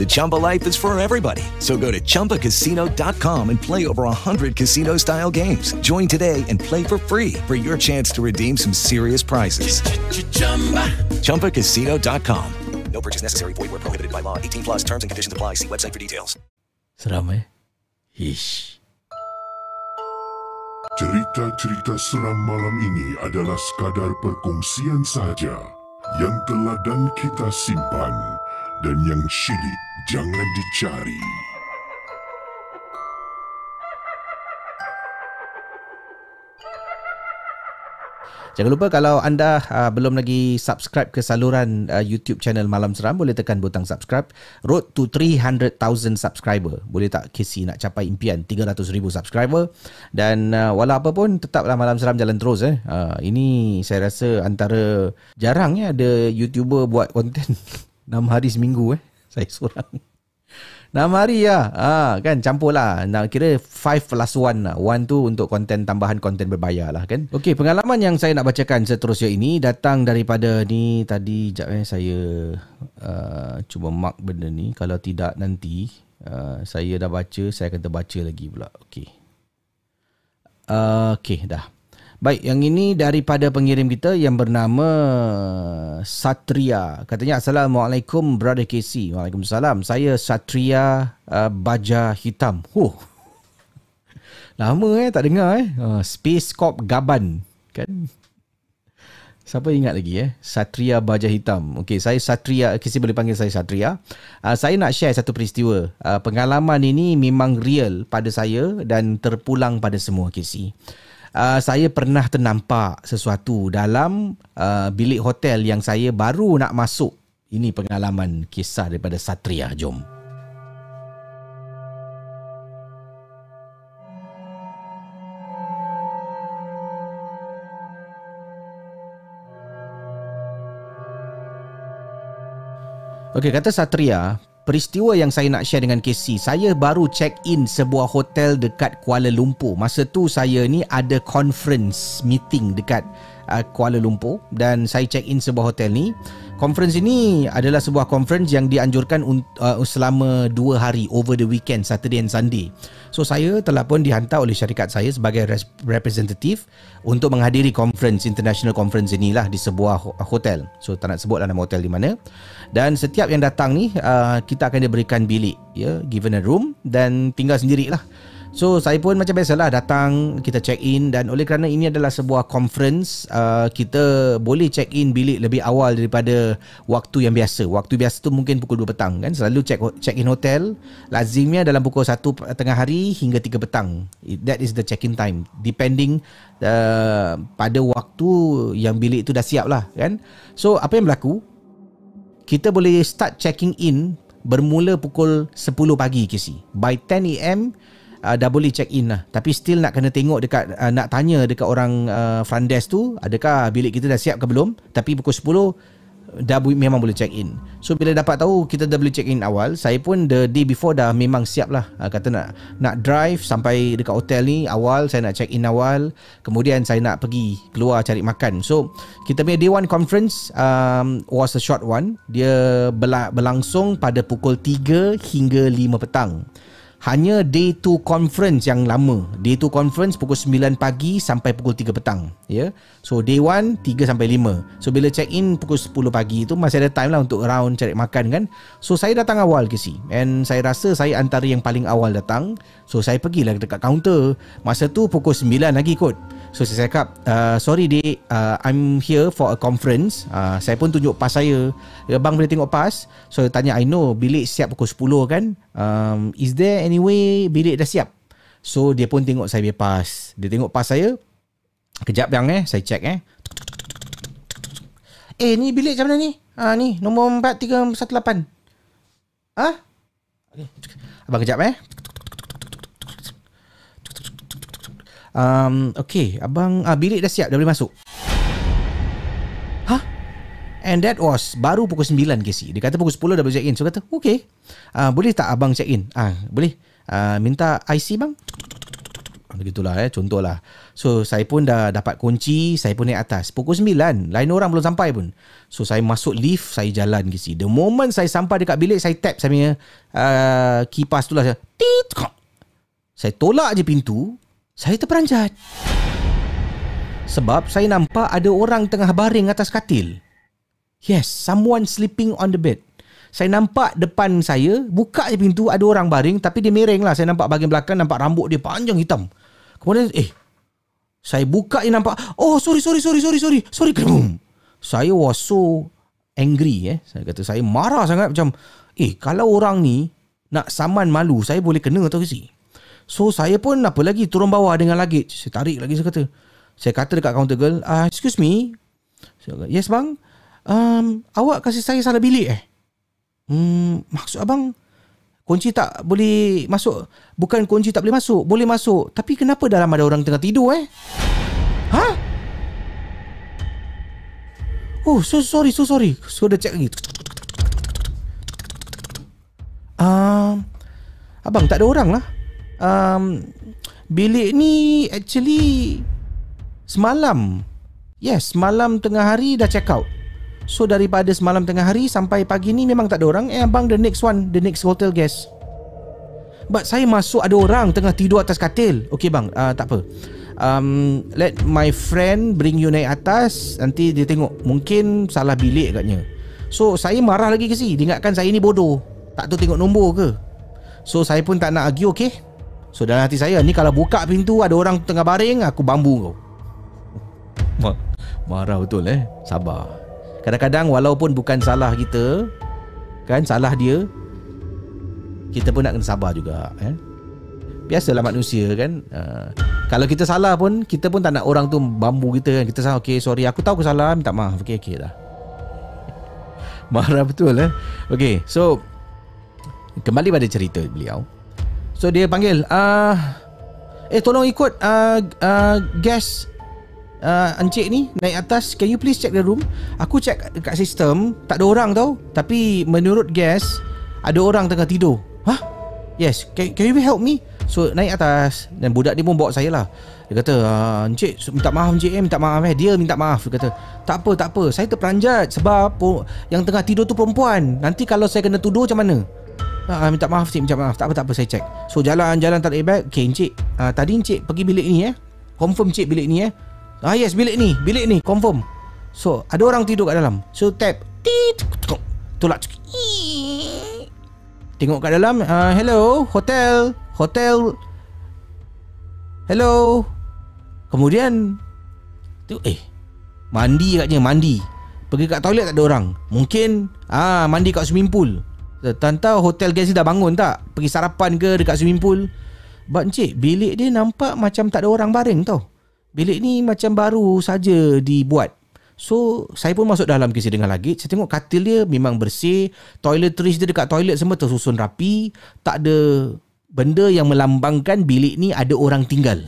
The Chumba life is for everybody. So go to Chumbacasino.com and play over 100 casino-style games. Join today and play for free for your chance to redeem some serious prizes. Chumbacasino.com. No purchase necessary. Void where prohibited by law. 18 plus terms and conditions apply. See website for details. Seram Ish. Cerita-cerita seram malam ini adalah sekadar perkongsian sahaja yang telah dan kita simpan dan yang syilid jangan dicari. Jangan lupa kalau anda belum lagi subscribe ke saluran YouTube channel Malam Seram, boleh tekan butang subscribe. Road to 300,000 subscriber. Boleh tak KC nak capai impian 300,000 subscriber? Dan walau apa pun, tetaplah Malam Seram jalan terus. Ini saya rasa antara jarangnya ada YouTuber buat konten 6 hari seminggu. Saya seorang 6 hari lah. Kan campur lah. Nak kira 5 plus 1 lah. 1 tu untuk konten tambahan, konten berbayar lah kan. Okey, pengalaman yang saya nak bacakan seterusnya ini datang daripada ni tadi. Sekejap saya cuba mark benda ni. Kalau tidak nanti saya dah baca, saya akan terbaca lagi pula. Okey. Okey dah. Baik, yang ini daripada pengirim kita yang bernama Satria. Katanya, Assalamualaikum Brother KC. Waalaikumsalam. Saya Satria Baja Hitam. Huh. Lama tak dengar. Space Corp Gaban. Kan? Siapa ingat lagi Satria Baja Hitam. Okey, saya Satria. KC boleh panggil saya Satria. Saya nak share satu peristiwa. Pengalaman ini memang real pada saya dan terpulang pada semua KC. Saya pernah ternampak sesuatu dalam bilik hotel yang saya baru nak masuk. Ini pengalaman kisah daripada Satria. Jom. Okey, kata Satria, peristiwa yang saya nak share dengan KC, saya baru check-in sebuah hotel dekat Kuala Lumpur. Masa tu saya ni ada conference meeting dekat Kuala Lumpur dan saya check-in sebuah hotel ni. Conference ini adalah sebuah conference yang dianjurkan selama 2 hari over the weekend, Saturday and Sunday. So saya telah pun dihantar oleh syarikat saya sebagai representative untuk menghadiri conference, international conference inilah di sebuah hotel. So tak nak sebutlah nama hotel di mana. Dan setiap yang datang ni kita akan diberikan bilik, given a room dan tinggal sendirilah. So saya pun macam biasalah datang, kita check in, dan oleh kerana ini adalah sebuah conference, kita boleh check in bilik lebih awal daripada waktu yang biasa. Waktu biasa tu mungkin pukul 2 petang kan, selalu check in hotel lazimnya dalam pukul 1 tengah hari hingga 3 petang. That is the check in time, depending pada waktu yang bilik tu dah siap lah kan. So apa yang berlaku, kita boleh start checking in bermula pukul 10 pagi KC. By 10 am dah boleh check in lah. Tapi still nak kena tengok dekat, nak tanya dekat orang front desk tu, adakah bilik kita dah siap ke belum. Tapi pukul 10 dah memang boleh check in. So bila dapat tahu kita dah boleh check in awal, saya pun the day before dah memang siap lah. Kata nak drive sampai dekat hotel ni awal, saya nak check in awal, kemudian saya nak pergi keluar cari makan. So kita punya day one conference was a short one. Dia berlangsung pada pukul 3 hingga 5 petang. Hanya day 2 conference yang lama. Day 2 conference pukul 9 pagi sampai pukul 3 petang. Ya. Yeah. So day 1 3 sampai 5. So bila check in pukul 10 pagi tu masih ada time lah untuk round cari makan kan. So saya datang awal ke si. And saya rasa saya antara yang paling awal datang. So saya pergilah dekat kaunter. Masa tu pukul 9 lagi kot. So saya cakap, sorry dek, I'm here for a conference. Saya pun tunjuk pas saya. Abang boleh tengok pas. So tanya, I know bilik siap pukul 10 kan. Is there any way bilik dah siap? So dia pun tengok saya punya. Dia tengok pas saya. Kejap bang saya check ni bilik macam mana ni? Ni nombor 4318. Ha? Abang kejap okay, abang bilik dah siap, dah boleh masuk. And that was baru pukul 9 KC. Dia kata pukul 10 dah boleh check in. So kata okay, boleh tak abang check in? Boleh. Minta IC bang. Begitulah contohlah. So saya pun dah dapat kunci. Saya pun naik atas pukul 9. Lain orang belum sampai pun. So saya masuk lift, saya jalan KC. The moment saya sampai dekat bilik, saya tap saya punya kipas tu lah. Saya tolak je pintu. Saya terperanjat sebab saya nampak ada orang tengah baring atas katil. Yes, someone sleeping on the bed. Saya nampak depan saya, buka je pintu, ada orang baring, tapi dia miring lah. Saya nampak bahagian belakang, nampak rambut dia panjang hitam. Kemudian, saya buka je nampak, oh sorry. Saya was so angry. Saya kata, saya marah sangat macam, kalau orang ni nak saman malu, saya boleh kena tau kasi. So, saya pun apa lagi, turun bawah dengan luggage. Saya tarik lagi, saya kata dekat counter girl, excuse me. Saya kata, yes bang. Awak kasih saya salah bilik maksud abang kunci tak boleh masuk? Bukan kunci tak boleh masuk, boleh masuk. Tapi kenapa dalam ada orang tengah tidur? Oh, so sorry. So dah check lagi. Abang tak ada orang lah. Bilik ni actually semalam. Yes, semalam tengah hari dah check out. So daripada semalam tengah hari sampai pagi ni memang tak ada orang. Abang the next hotel guest. But saya masuk ada orang tengah tidur atas katil. Okay bang, tak apa. Let my friend bring you naik atas. Nanti dia tengok, mungkin salah bilik katnya. So saya marah lagi ke si. Dia ingatkan saya ni bodoh, tak tahu tengok nombor ke. So saya pun tak nak argue, okay. So dalam hati saya ni, kalau buka pintu ada orang tengah baring, aku bambu kau. Marah betul. Sabar. Kadang-kadang walaupun bukan salah kita, kan, salah dia, kita pun nak kena sabar juga. Biasalah manusia kan. Kalau kita salah pun, kita pun tak nak orang tu bambu kita kan. Kita salah, okay sorry, aku tahu aku salah, minta maaf. Okay dah. Marah betul. Okay, so kembali pada cerita beliau. So dia panggil, tolong ikut guest encik ni naik atas. Can you please check the room? Aku check dekat sistem, tak ada orang tau. Tapi menurut guest, ada orang tengah tidur. Yes, can you help me? So naik atas, dan budak ni pun bawa saya lah. Dia kata, encik minta maaf encik, minta maaf. Dia minta maaf. Dia kata, tak apa, saya terperanjat sebab yang tengah tidur tu perempuan. Nanti kalau saya kena tuduh macam mana? Minta maaf encik, minta maaf. Tak apa, saya check. So jalan tarik beg. Okay encik, tadi encik pergi bilik ni confirm encik bilik ni yes, bilik ni confirm. So ada orang tidur kat dalam. So tap, tolak, tengok kat dalam. Hello, hotel. Hello. Kemudian tu mandi katnya, mandi. Pergi kat toilet tak ada orang. Mungkin mandi kat swimming pool. Tantau hotel guest dah bangun tak? Pergi sarapan ke dekat swimming pool? But encik, bilik dia nampak macam tak ada orang baring tau. Bilik ni macam baru saja dibuat. So saya pun masuk dalam kisi dengan luggage. Saya tengok katil dia memang bersih, toiletries dia dekat toilet semua tersusun rapi, tak ada benda yang melambangkan bilik ni ada orang tinggal.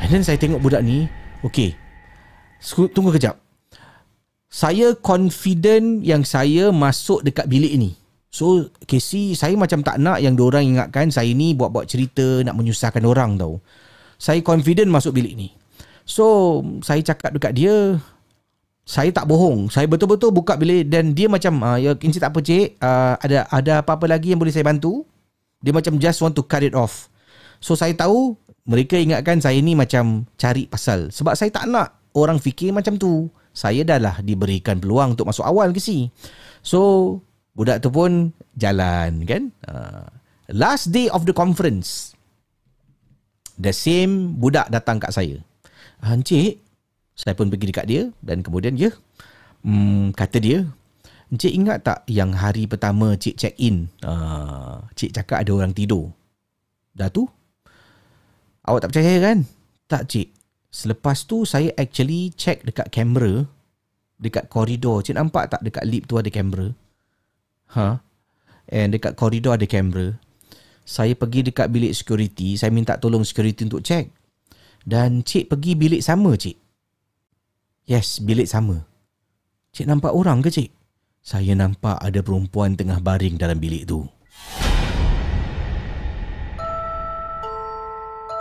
And then saya tengok budak ni, okay, tunggu kejap. Saya confident yang saya masuk dekat bilik ni. So KC, saya macam tak nak yang diorang ingatkan saya ni buat-buat cerita nak menyusahkan orang tau. Saya confident masuk bilik ni. So saya cakap dekat dia, saya tak bohong, saya betul-betul buka bilik. Dan dia macam, ya encik tak apa cik, ada apa-apa lagi yang boleh saya bantu? Dia macam just want to cut it off. So saya tahu mereka ingatkan saya ni macam cari pasal. Sebab saya tak nak orang fikir macam tu. Saya dah lah diberikan peluang untuk masuk awal ke si. So budak tu pun jalan kan. Last day of the conference, the same budak datang kat saya. Encik, saya pun pergi dekat dia. Dan kemudian dia kata dia, encik ingat tak yang hari pertama cik check in, cik cakap ada orang tidur. Dah tu awak tak percaya kan? Tak cik. Selepas tu saya actually check dekat kamera, dekat koridor. Cik nampak tak dekat lip tu ada kamera? Huh? And dekat koridor ada kamera. Saya pergi dekat bilik security. Saya minta tolong security untuk check. Dan cik pergi bilik sama cik. Yes, bilik sama. Cik nampak orang ke cik? Saya nampak ada perempuan tengah baring dalam bilik tu.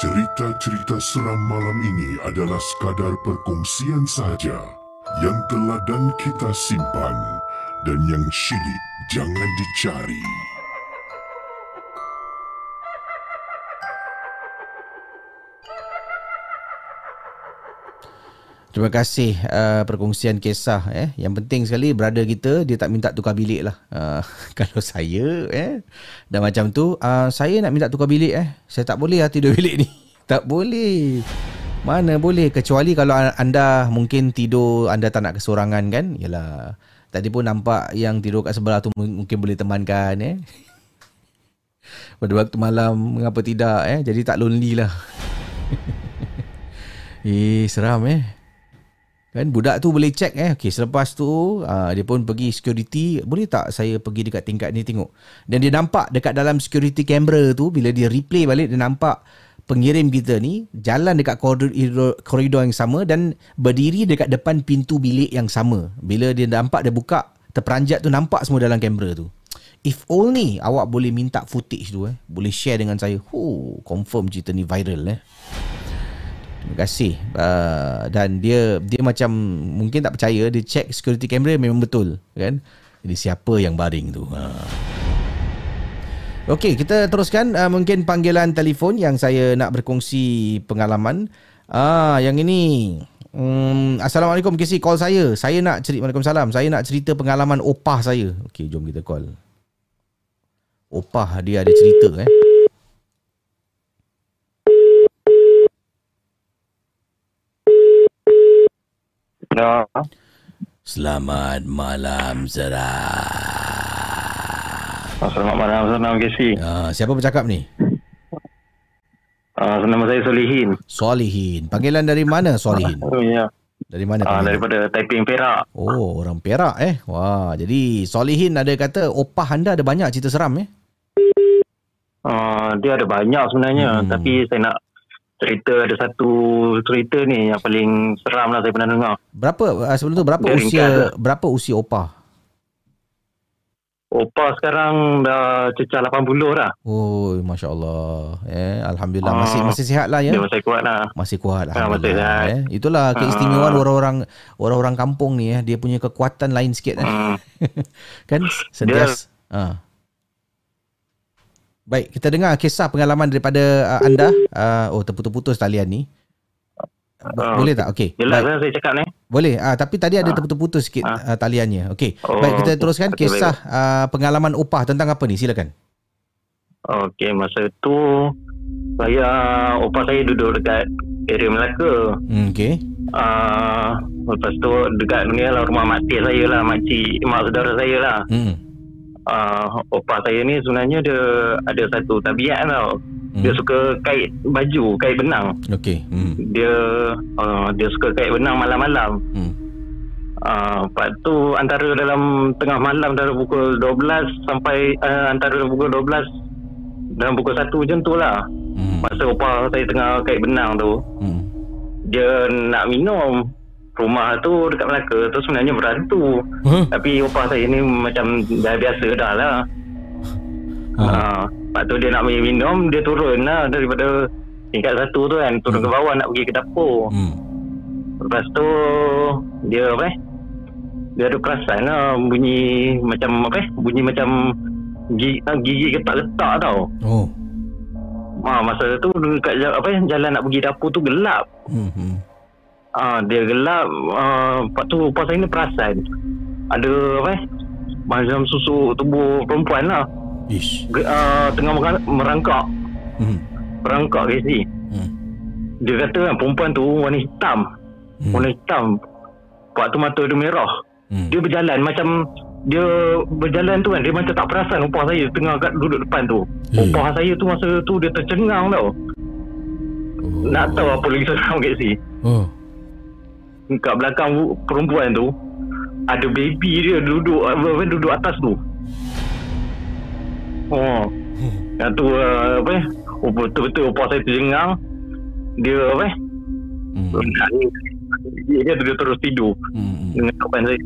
Cerita-cerita seram malam ini adalah sekadar perkongsian sahaja yang teladan kita simpan dan yang syilid jangan dicari. Terima kasih perkongsian kisah. Yang penting sekali brother kita dia tak minta tukar bilik lah. Kalau saya dah macam tu, saya nak minta tukar bilik saya tak boleh tidur bilik ni. Tak boleh. Mana boleh, kecuali kalau anda mungkin tidur, anda tak nak kesorangan kan. Yalah, tadi pun nampak yang tidur kat sebelah tu, mungkin boleh temankan pada waktu malam, mengapa tidak jadi tak lonely lah. Seram kan budak tu boleh check okey, selepas tu dia pun pergi security, boleh tak saya pergi dekat tingkat ni tengok. Dan dia nampak dekat dalam security camera tu, bila dia replay balik, dia nampak pengirim kita ni jalan dekat koridor yang sama dan berdiri dekat depan pintu bilik yang sama. Bila dia nampak, dia buka terperanjat tu, nampak semua dalam kamera tu. If only awak boleh minta footage tu, boleh share dengan saya. Confirm cerita ni viral. Terima kasih. Dan dia macam mungkin tak percaya, dia check security camera, memang betul kan. Jadi siapa yang baring tu? Okey, kita teruskan. Mungkin panggilan telefon yang saya nak berkongsi pengalaman. Yang ini. Assalamualaikum KC, call saya. Saya nak cerita. Waalaikumsalam. Saya nak cerita pengalaman opah saya. Okey, jom kita call. Opah dia ada cerita No. Selamat malam Zara. Selamat malam, selamat KC. Siapa bercakap ni? Nama saya Solihin. Solihin. Panggilan dari mana Solihin? Ya. Dari mana? Daripada Taiping Perak. Oh, orang Perak Wah, jadi Solihin ada kata opah anda ada banyak cerita seram dia ada banyak sebenarnya, tapi saya nak cerita, ada satu cerita ni yang paling seram lah saya pernah dengar. Berapa sebelum tu, berapa usia opah? Opah sekarang dah cecah 80 dah. Oh, Masya Allah. Alhamdulillah. Masih sihat lah ya? Masih kuat lah. Masih kuat. Alhamdulillah. Itulah keistimewaan orang-orang kampung ni. Dia punya kekuatan lain sikit. Kan? Sentiasa. Baik, kita dengar kisah pengalaman daripada anda. Terputus-putus talian ni. Boleh tak? Okey. Jelas lah saya cakap ni. Boleh. Tapi tadi ada terputus-putus sikit taliannya. Okey. Baik, kita teruskan kisah pengalaman opah tentang apa ni? Silakan. Okey, masa tu opah saya duduk dekat area Melaka. Okey. Lepas tu dekat rumah makcik saya lah, mak saudara saya lah. Opah saya ni sebenarnya dia ada satu tabiat tau. Dia suka kait baju, kait benang. Okey. Dia suka kait benang malam-malam. Lepas tu antara dalam tengah malam, dalam pukul 12 sampai antara pukul 12 dalam pukul 1 macam tu lah. Masa opah saya tengah kait benang tu, dia nak minum. Rumah tu dekat Melaka tu sebenarnya berantu. Tapi opah saya ni macam dah biasa dah lah. Lepas tu dia nak minum, dia turun lah daripada tingkat satu tu kan, turun ke bawah nak pergi ke dapur. Lepas tu dia dia ada perasan lah bunyi macam gigi ketak letak tau. Oh. Masa tu dekat jalan nak pergi dapur tu gelap. Dia gelap. Lepas tu lepas saya ni perasan ada macam susu tubuh perempuan lah. Ish. Tengah merangkak. Merangkak kat sini. Dia kata kan perempuan tu warna hitam. Warna hitam. Lepas tu mata dia merah. Dia berjalan macam dia berjalan tu kan, dia macam tak perasan upah saya tengah kat duduk depan tu. Upah saya tu masa tu dia tercengang tau. Nak tahu apa lagi seram kat sini. Kat belakang perempuan tu ada baby dia duduk atas tu. Yang tu betul-betul upah saya tercengang. Dia dia terus tidur dengan kawan saya.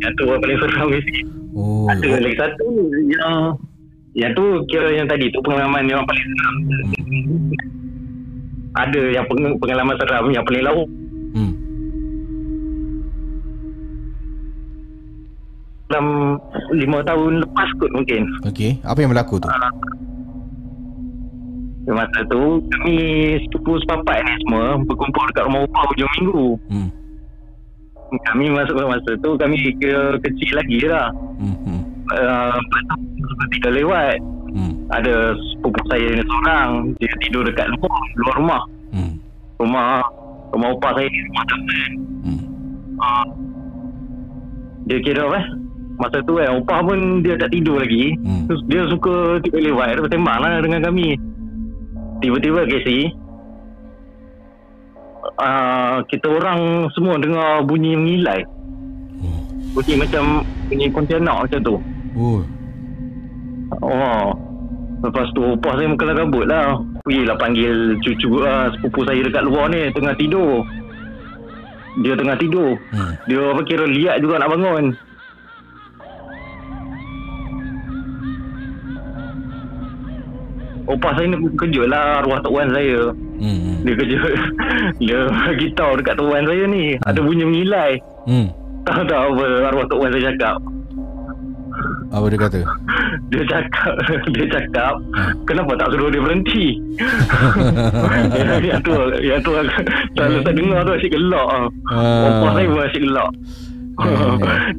Yang tu paling seram kat sini. Ada lagi satu yang tu kira yang tadi tu pengalaman yang paling seram. Ada yang pengalaman seram yang paling lauk. Dalam 5 tahun lepas kot mungkin. Okey, apa yang berlaku tu? Masa tu kami sepupu sepapat ni semua berkumpul dekat rumah upah hujung minggu. Kami masa tu kami kecil lagi lah. Ketika lewat ada sepupu saya ni seorang, dia tidur dekat luar rumah. Rumah upah saya ni rumah teman. Dia kira masa tu upah pun dia tak tidur lagi. Dia suka tiba lewat, dia bertembang lah dengan kami. Tiba-tiba Casey, kita orang semua dengar bunyi mengilai. Bunyi macam bunyi pontianak macam tu. Lepas tu upah saya muka kabut lah. Pergilah panggil cucu sepupu saya dekat luar ni tengah tidur. Dia tengah tidur. Dia kira liat juga nak bangun. Opah saya ni kejut lah arwah tok wan saya. Dia kejut. Dia bagi tahu dekat tok wan saya ni ada bunyi mengilai. Tahu tak apa arwah tok wan saya cakap? Apa dia kata? Dia cakap kenapa tak suruh dia berhenti? Yang tu tak letak dengar tu asyik gelak. Opah saya pun asyik gelak.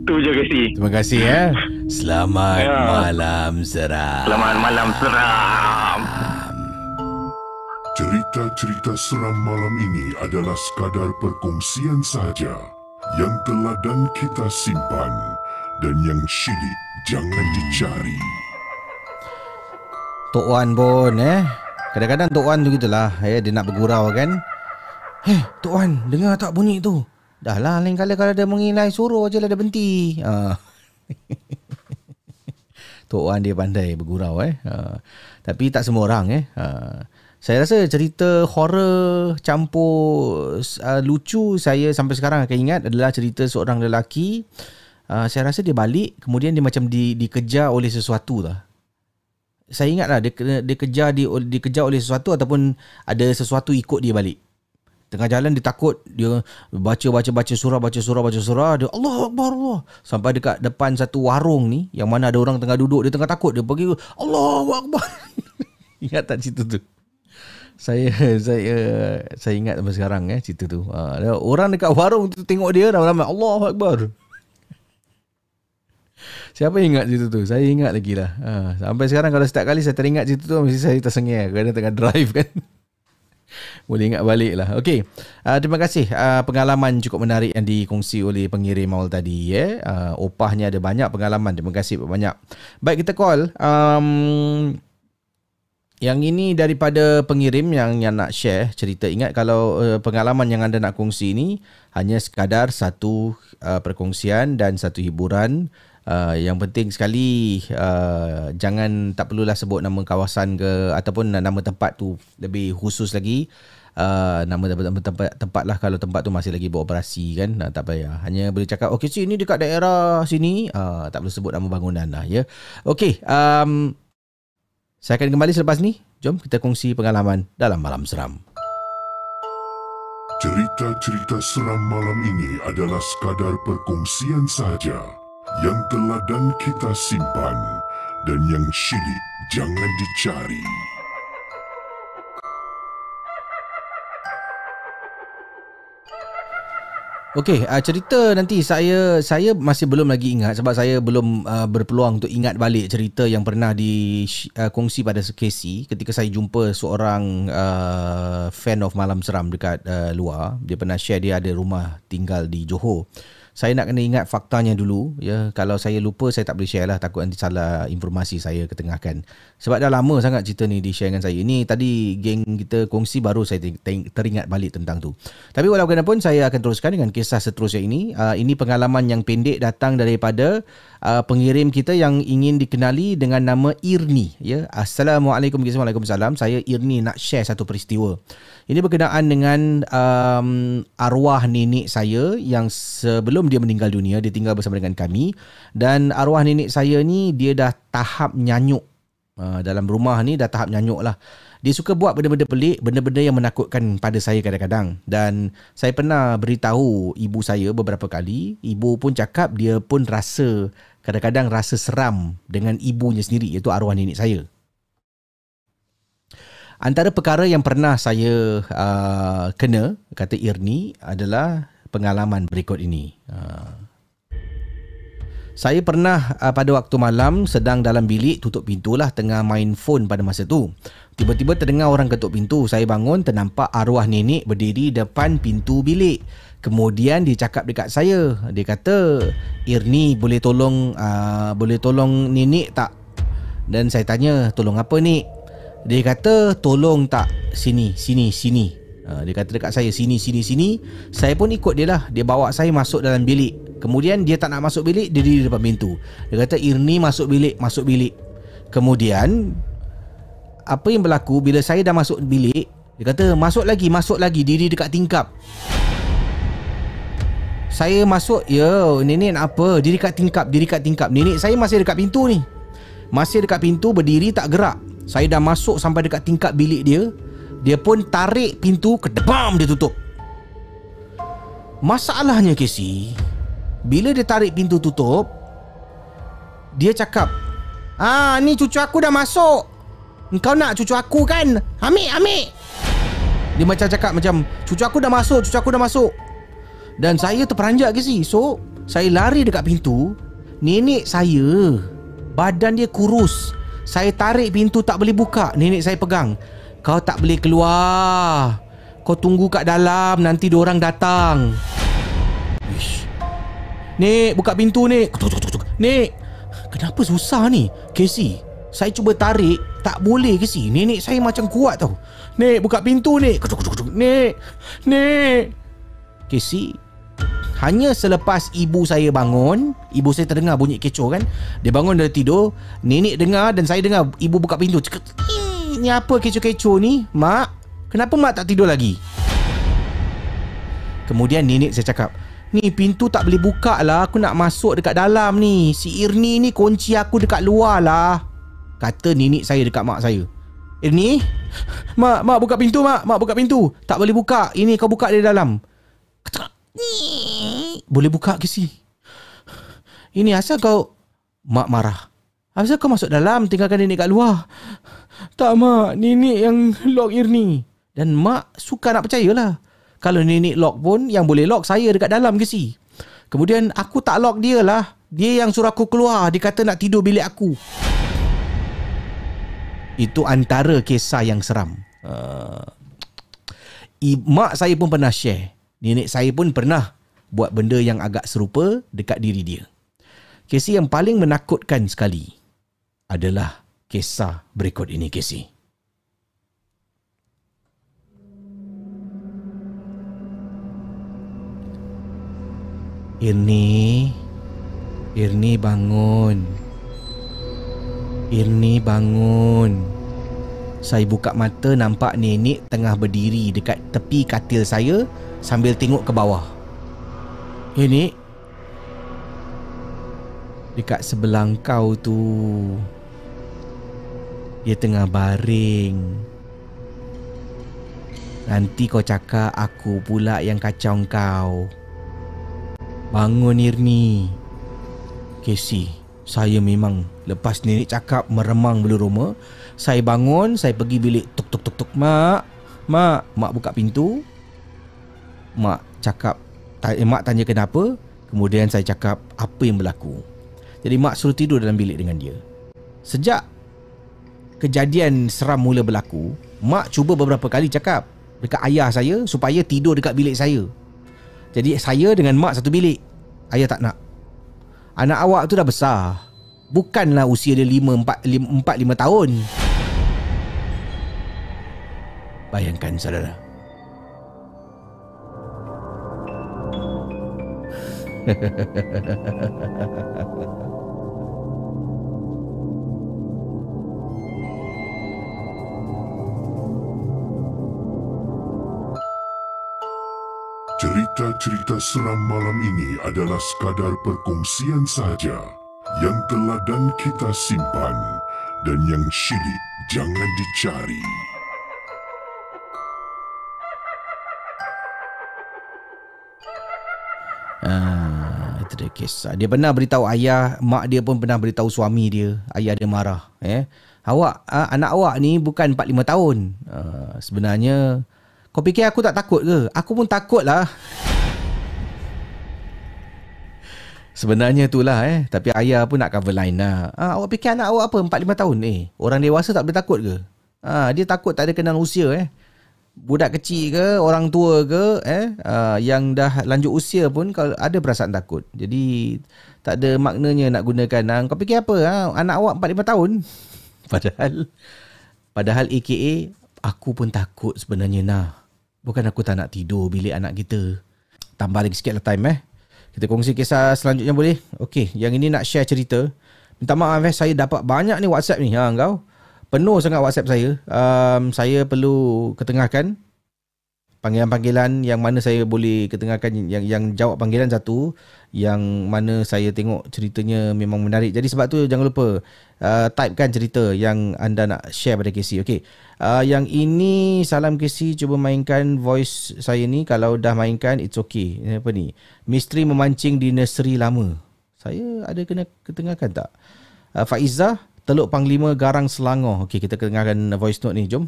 Tu je kasi. Terima kasih ya. Selamat malam seram. Selamat malam seram. Cerita-cerita seram malam ini adalah sekadar perkongsian sahaja yang teladan kita simpan dan yang syilid jangan dicari. Tok Wan pun kadang-kadang Tok Wan tu gitulah, dia nak bergurau kan. Tok Wan, dengar tak bunyi tu? Dah lah, lain kali kalau dia mengilai suruh je lah dia berhenti. Tok Wan dia pandai bergurau Tapi tak semua orang Saya rasa cerita horror campur lucu saya sampai sekarang akan ingat adalah cerita seorang lelaki. Saya rasa dia balik, kemudian dia macam dikejar oleh sesuatu lah. Saya ingat lah dikejar oleh sesuatu ataupun ada sesuatu ikut dia balik. Tengah jalan dia takut, dia baca surah, dia Allahu Akbar Allah. Sampai dekat depan satu warung ni yang mana ada orang tengah duduk, dia tengah takut, dia pergi Allahu Akbar. Ingat tak cerita tu? Saya ingat sampai sekarang cerita tu. Orang dekat warung tu tengok dia dah lama, Allahu Akbar. Siapa ingat cerita tu? Saya ingat lagi lah. Sampai sekarang kalau setiap kali saya teringat cerita tu mesti saya tersengih kerana tengah drive kan. Boleh ingat balik lah. Okey, terima kasih. Pengalaman cukup menarik yang dikongsi oleh pengirim awal tadi. Opahnya ada banyak pengalaman. Terima kasih banyak. Baik, kita call. Yang ini daripada pengirim yang nak share cerita. Ingat kalau pengalaman yang anda nak kongsi ini hanya sekadar satu perkongsian dan satu hiburan. Yang penting sekali jangan, tak perlulah sebut nama kawasan ke ataupun nama tempat tu lebih khusus lagi. Nama tempat lah kalau tempat tu masih lagi beroperasi kan, tak payah. Hanya boleh cakap okey sini dekat daerah sini, tak perlu sebut nama bangunan lah ya. Okey, saya akan kembali selepas ni. Jom kita kongsi pengalaman dalam malam seram. Cerita-cerita seram malam ini adalah sekadar perkongsian sahaja yang teladan kita simpan dan yang syilid jangan dicari. Okey, cerita nanti saya masih belum lagi ingat sebab saya belum berpeluang untuk ingat balik cerita yang pernah dikongsi pada Sekesi ketika saya jumpa seorang fan of Malam Seram dekat luar. Dia pernah share dia ada rumah tinggal di Johor. Saya nak kena ingat faktanya dulu ya. Kalau saya lupa saya tak boleh share lah, takut nanti salah informasi saya ketengahkan. Sebab dah lama sangat cerita ni di-share dengan saya. Ini tadi geng kita kongsi baru saya teringat balik tentang tu. Tapi walau kenapun saya akan teruskan dengan kisah seterusnya ini. Ini pengalaman yang pendek datang daripada pengirim kita yang ingin dikenali dengan nama Irni ya. Assalamualaikum warahmatullahi wabarakatuh. Saya Irni nak share satu peristiwa. Ini berkenaan dengan arwah nenek saya yang sebelum dia meninggal dunia, dia tinggal bersama dengan kami, dan arwah nenek saya ni dia dah tahap nyanyuk. Dalam rumah ni dah tahap nyanyuk lah. Dia suka buat benda-benda pelik, benda-benda yang menakutkan pada saya kadang-kadang. Dan saya pernah beritahu ibu saya beberapa kali. Ibu pun cakap dia pun rasa kadang-kadang rasa seram dengan ibunya sendiri, iaitu arwah nenek saya. Antara perkara yang pernah saya kena, kata Irni, adalah pengalaman berikut ini. Saya pernah pada waktu malam sedang dalam bilik, tutup pintulah, tengah main phone pada masa tu. Tiba-tiba terdengar orang ketuk pintu. Saya bangun, ternampak arwah nenek berdiri depan pintu bilik. Kemudian dia cakap dekat saya. Dia kata, "Irni, boleh tolong nenek tak?" Dan saya tanya, "Tolong apa, Nek?" Dia kata, "Tolong tak sini. Dia kata dekat saya, sini. Saya pun ikut dia lah. Dia bawa saya masuk dalam bilik. Kemudian dia tak nak masuk bilik, dia di depan pintu. Dia kata, "Irni, masuk bilik. Kemudian apa yang berlaku bila saya dah masuk bilik, dia kata, masuk lagi, diri dekat tingkap. Saya masuk, "Yo, nenek nak apa? Diri kat tingkap. Nenek saya masih dekat pintu ni. Masih dekat pintu, berdiri tak gerak. Saya dah masuk sampai dekat tingkap bilik dia. Dia pun tarik pintu, kedebam dia tutup. Masalahnya, Casey, bila dia tarik pintu tutup, dia cakap, "Ni cucu aku dah masuk. Engkau nak cucu aku kan? Ambil." Dia macam cakap macam, "Cucu aku dah masuk." Dan saya terperanjat, Casey. So, saya lari dekat pintu. Nenek saya, badan dia kurus. Saya tarik pintu, tak boleh buka. Nenek saya pegang, "Kau tak boleh keluar. Kau tunggu kat dalam, nanti diorang datang." "Ish. Nek, buka pintu, Nek." "Nek, kenapa susah ni?" "Casey, saya cuba tarik, tak boleh, Casey. Nenek saya macam kuat tau. Nek, buka pintu, Nek." Nek. Casey, hanya selepas ibu saya bangun, ibu saya terdengar bunyi kecoh kan. Dia bangun dari tidur, nenek dengar dan saya dengar ibu buka pintu. "Ni apa kecoh-kecoh ni, Mak? Kenapa Mak tak tidur lagi?" Kemudian nenek saya cakap, "Ni pintu tak boleh buka lah. Aku nak masuk dekat dalam ni. Si Irni ni kunci aku dekat luar lah," kata nenek saya dekat mak saya. "Irni, Mak buka pintu, Mak buka pintu." "Tak boleh buka. Ini kau buka dari dalam." "Boleh buka ke si? Ini asal kau..." Mak marah, "Asal kau masuk dalam tinggalkan nenek kat luar?" "Tak, Mak, nenek yang lock Irni." Dan mak suka nak percayalah. Kalau nenek lock pun, yang boleh lock saya dekat dalam ke si? Kemudian aku tak lock dia lah. Dia yang suruh aku keluar. Dia kata nak tidur bilik aku. Itu antara kisah yang seram. Mak saya pun pernah share. Nenek saya pun pernah buat benda yang agak serupa dekat diri dia. Kisah yang paling menakutkan sekali adalah kisah berikut ini, Casey. Irni bangun. Irni bangun. Saya buka mata, nampak nenek tengah berdiri dekat tepi katil saya sambil tengok ke bawah. "Nenek, dekat sebelah kau tu, dia tengah baring. Nanti kau cakap aku pula yang kacau kau. Bangun, Irni." Casey, saya memang Lepas nenek cakap meremang bulu roma, saya bangun, saya pergi bilik, tuk tuk tuk tuk. Mak, mak, mak buka pintu. Mak cakap, mak tanya kenapa. Kemudian saya cakap apa yang berlaku. Jadi mak suruh tidur dalam bilik dengan dia. Sejak kejadian seram mula berlaku, mak cuba beberapa kali cakap dekat ayah saya supaya tidur dekat bilik saya. Jadi saya dengan mak satu bilik. Ayah tak nak. Anak awak tu dah besar. Bukanlah usia dia 4-5 tahun. Bayangkan saudara. Cerita-cerita seram malam ini adalah sekadar perkongsian sahaja yang teladan kita simpan dan yang syilid jangan dicari. Itu dia kisah. Dia pernah beritahu ayah, mak dia pun pernah beritahu suami dia. Ayah dia marah. Awak, anak awak ni bukan 4-5 tahun. Sebenarnya... Kau fikir aku tak takut ke? Aku pun takut lah. Sebenarnya itulah Tapi ayah pun nak cover line lah. Awak fikir anak awak apa? 4-5 tahun? Orang dewasa tak boleh takut ke? Dia takut tak ada kenal usia Budak kecil ke? Orang tua ke? Yang dah lanjut usia pun kalau ada perasaan takut. Jadi tak ada maknanya nak gunakan. Kau fikir apa? Anak awak 4-5 tahun? Padahal AKA... Aku pun takut sebenarnya nah. Bukan aku tak nak tidur bilik anak kita. Tambah lagi sikit lah time Kita kongsi kisah selanjutnya boleh? Okey, yang ini nak share cerita. Minta maaf saya dapat banyak ni WhatsApp ni. Engkau. Penuh sangat WhatsApp saya. Saya perlu ketengahkan panggilan-panggilan yang mana saya boleh ketengahkan, yang jawab panggilan satu, yang mana saya tengok ceritanya memang menarik. Jadi sebab tu jangan lupa typekan cerita yang anda nak share pada KC. Okey. Yang ini salam KC, cuba mainkan voice saya ni. Kalau dah mainkan it's okay. Apa ni? Misteri memancing di Naseri Lama. Saya ada kena ketengahkan tak? Faiza, Teluk Panglima Garang Selangor. Okey, kita ketengahkan voice note ni. Jom.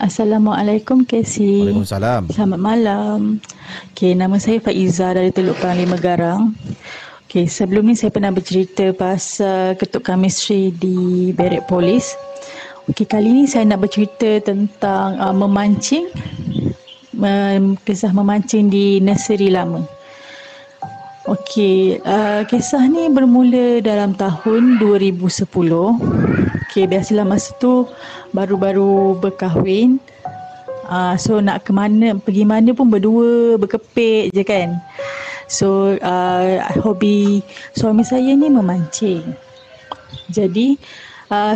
Assalamualaikum Casey. Waalaikumsalam. Selamat malam. Okay, nama saya Faiza dari Teluk Panglima Garang. Okay, sebelum ni saya pernah bercerita pasal ketuk chemistry di Barrack Polis. Okay, kali ni saya nak bercerita tentang memancing, kisah memancing di Naseri Lama. Okey, kisah ni bermula dalam tahun 2010. Okey, biasalah masa tu baru-baru berkahwin. So nak ke mana, pergi mana pun berdua, berkepit je kan. So hobi suami saya ni memancing. Jadi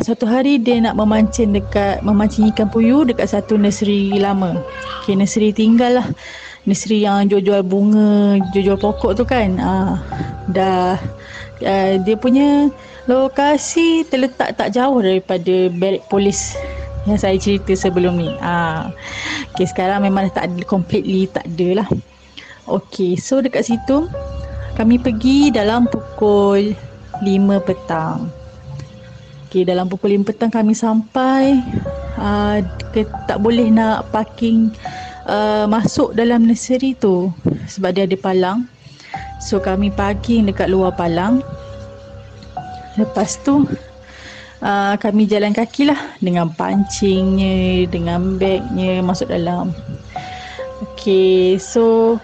suatu hari dia nak memancing ikan puyuh dekat satu nursery lama. Okey, nursery tinggal lah. Nursery yang jual-jual bunga, jual-jual pokok tu kan. Dia punya lokasi terletak tak jauh daripada Barrack Polis yang saya cerita sebelum ni. Okay, sekarang memang tak ada, completely tak ada lah. Okay, so dekat situ kami pergi dalam pukul 5 petang. Okay, dalam pukul 5 petang kami sampai. Tak boleh nak parking masuk dalam nursery tu sebab dia ada palang. So kami parking dekat luar palang. Lepas tu kami jalan kaki lah dengan pancingnya, dengan bagnya masuk dalam. Okay, so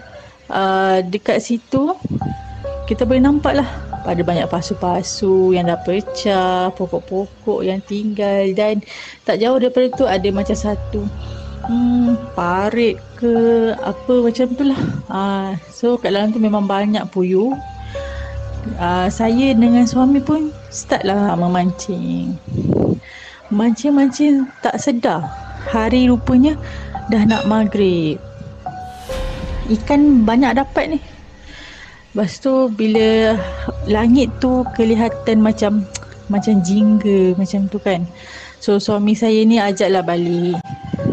dekat situ kita boleh nampak lah ada banyak pasu-pasu yang dah pecah, pokok-pokok yang tinggal, dan tak jauh daripada tu ada macam satu parit ke apa macam tu lah. So kat dalam tu memang banyak puyuh. Saya dengan suami pun start lah memancing. Mancing-mancing tak sedar hari rupanya dah nak maghrib. Ikan banyak dapat ni. Lepas tu bila langit tu kelihatan macam jingga macam tu kan. So suami saya ni ajaklah balik.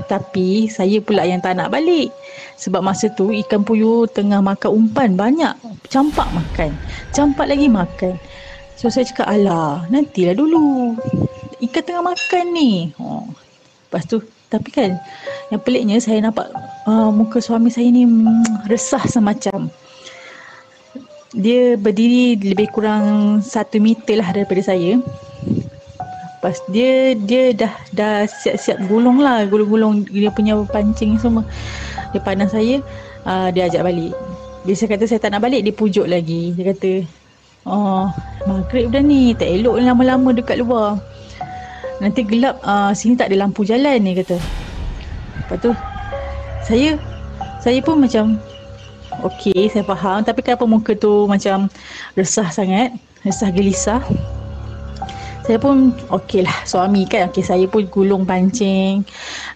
Tapi saya pula yang tak nak balik. Sebab masa tu ikan puyuh tengah makan umpan banyak. campak makan, campak lagi makan. So saya cakap, alah nantilah dulu, ikan tengah makan ni. Lepas tu, tapi kan yang peliknya saya nampak muka suami saya ni resah semacam. Dia berdiri lebih kurang 1 meter lah daripada saya. Lepas dia dah siap-siap gulung lah, gulung-gulung dia punya pancing semua. Dia pandang saya, dia ajak balik. Bila saya kata saya tak nak balik, dia pujuk lagi. Dia kata, oh, maghrib dah ni, tak elok lama-lama dekat luar, nanti gelap, sini tak ada lampu jalan ni, kata. Lepas tu saya pun macam okey, saya faham, tapi kenapa muka tu macam resah sangat, resah gelisah. Saya pun okey lah, suami kan, okey, saya pun gulung pancing,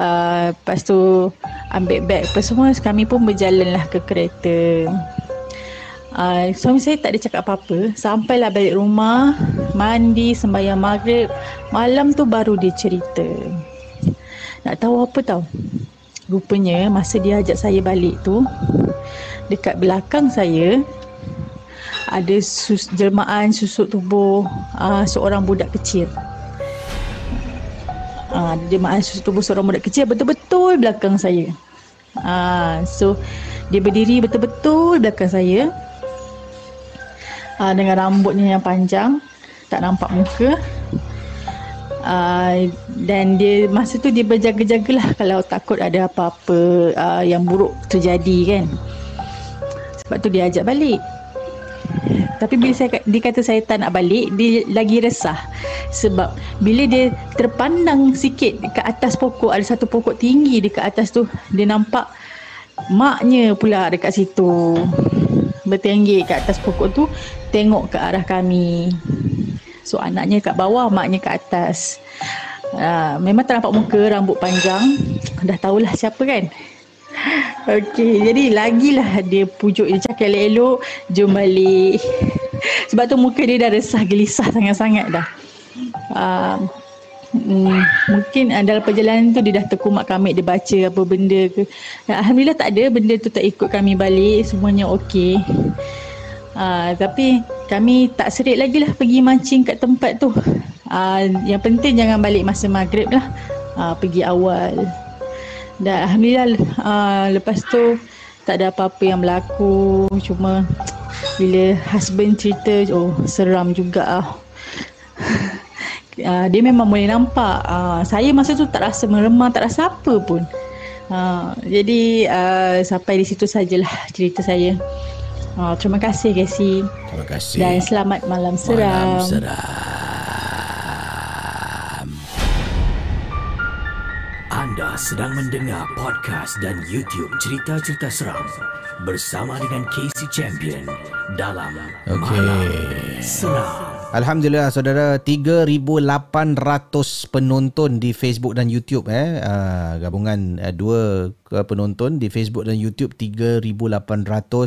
lepas tu ambil beg apa semua, kami pun berjalan lah ke kereta. Suami saya tak ada cakap apa-apa. Sampailah balik rumah, mandi, sembahyang maghrib. Malam tu baru dia cerita. Nak tahu apa tau? Rupanya masa dia ajak saya balik tu, dekat belakang saya ada jelmaan susut tubuh seorang budak kecil. Jelmaan susut tubuh seorang budak kecil betul-betul belakang saya. So dia berdiri betul-betul belakang saya, dengan rambutnya yang panjang, tak nampak muka, dan dia masa tu dia berjaga-jagalah kalau takut ada apa-apa yang buruk terjadi kan. Sebab tu dia ajak balik. Tapi bila dia kata saya tak nak balik, dia lagi resah. Sebab bila dia terpandang sikit dekat atas pokok, ada satu pokok tinggi dekat atas tu, dia nampak maknya pula dekat situ, bertinggi kat atas pokok tu, tengok ke arah kami. So anaknya kat bawah, maknya kat atas. Memang tak nampak muka, rambut panjang. Dah tahulah siapa kan. Okey, jadi lagilah dia pujuk, dia cakap elok-elok, jom balik. Sebab tu muka dia dah resah, gelisah sangat-sangat dah. Mungkin dalam perjalanan tu dia dah terkumat-kamit, dia baca apa benda ke. Alhamdulillah tak ada, benda tu tak ikut kami balik, semuanya okey. Tapi kami tak serik lagi lah pergi mancing kat tempat tu. Yang penting jangan balik masa maghrib lah, pergi awal. Dan Alhamdulillah lepas tu tak ada apa-apa yang berlaku. Cuma bila husband cerita, oh seram juga lah. Dia memang boleh nampak. Saya masa tu tak rasa meremang, tak rasa apa pun. Jadi sampai di situ sajalah cerita saya. Terima kasih Cassie. Terima kasih. Dan selamat malam seram. Malam seram. Anda sedang mendengar podcast dan YouTube cerita-cerita seram bersama dengan Casey Champion dalam Malam Seram. Alhamdulillah saudara, 3,800 penonton di Facebook dan YouTube gabungan dua penonton di Facebook dan YouTube 3,800.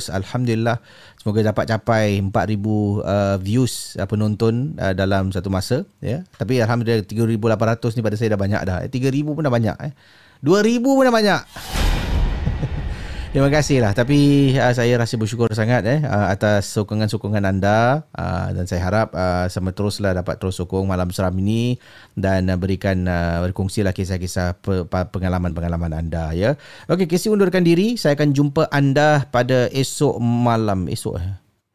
Alhamdulillah, semoga dapat capai 4,000 views penonton dalam satu masa ya. Tapi alhamdulillah 3,800 ni pada saya dah banyak dah. 3,000 pun dah banyak 2,000 pun dah banyak. Terima kasih lah. Tapi saya rasa bersyukur sangat atas sokongan-sokongan anda, dan saya harap sama teruslah dapat terus sokong Malam Seram ini dan berkongsilah kisah-kisah pengalaman-pengalaman anda ya. Okey, Casey undurkan diri. Saya akan jumpa anda pada esok malam. Esok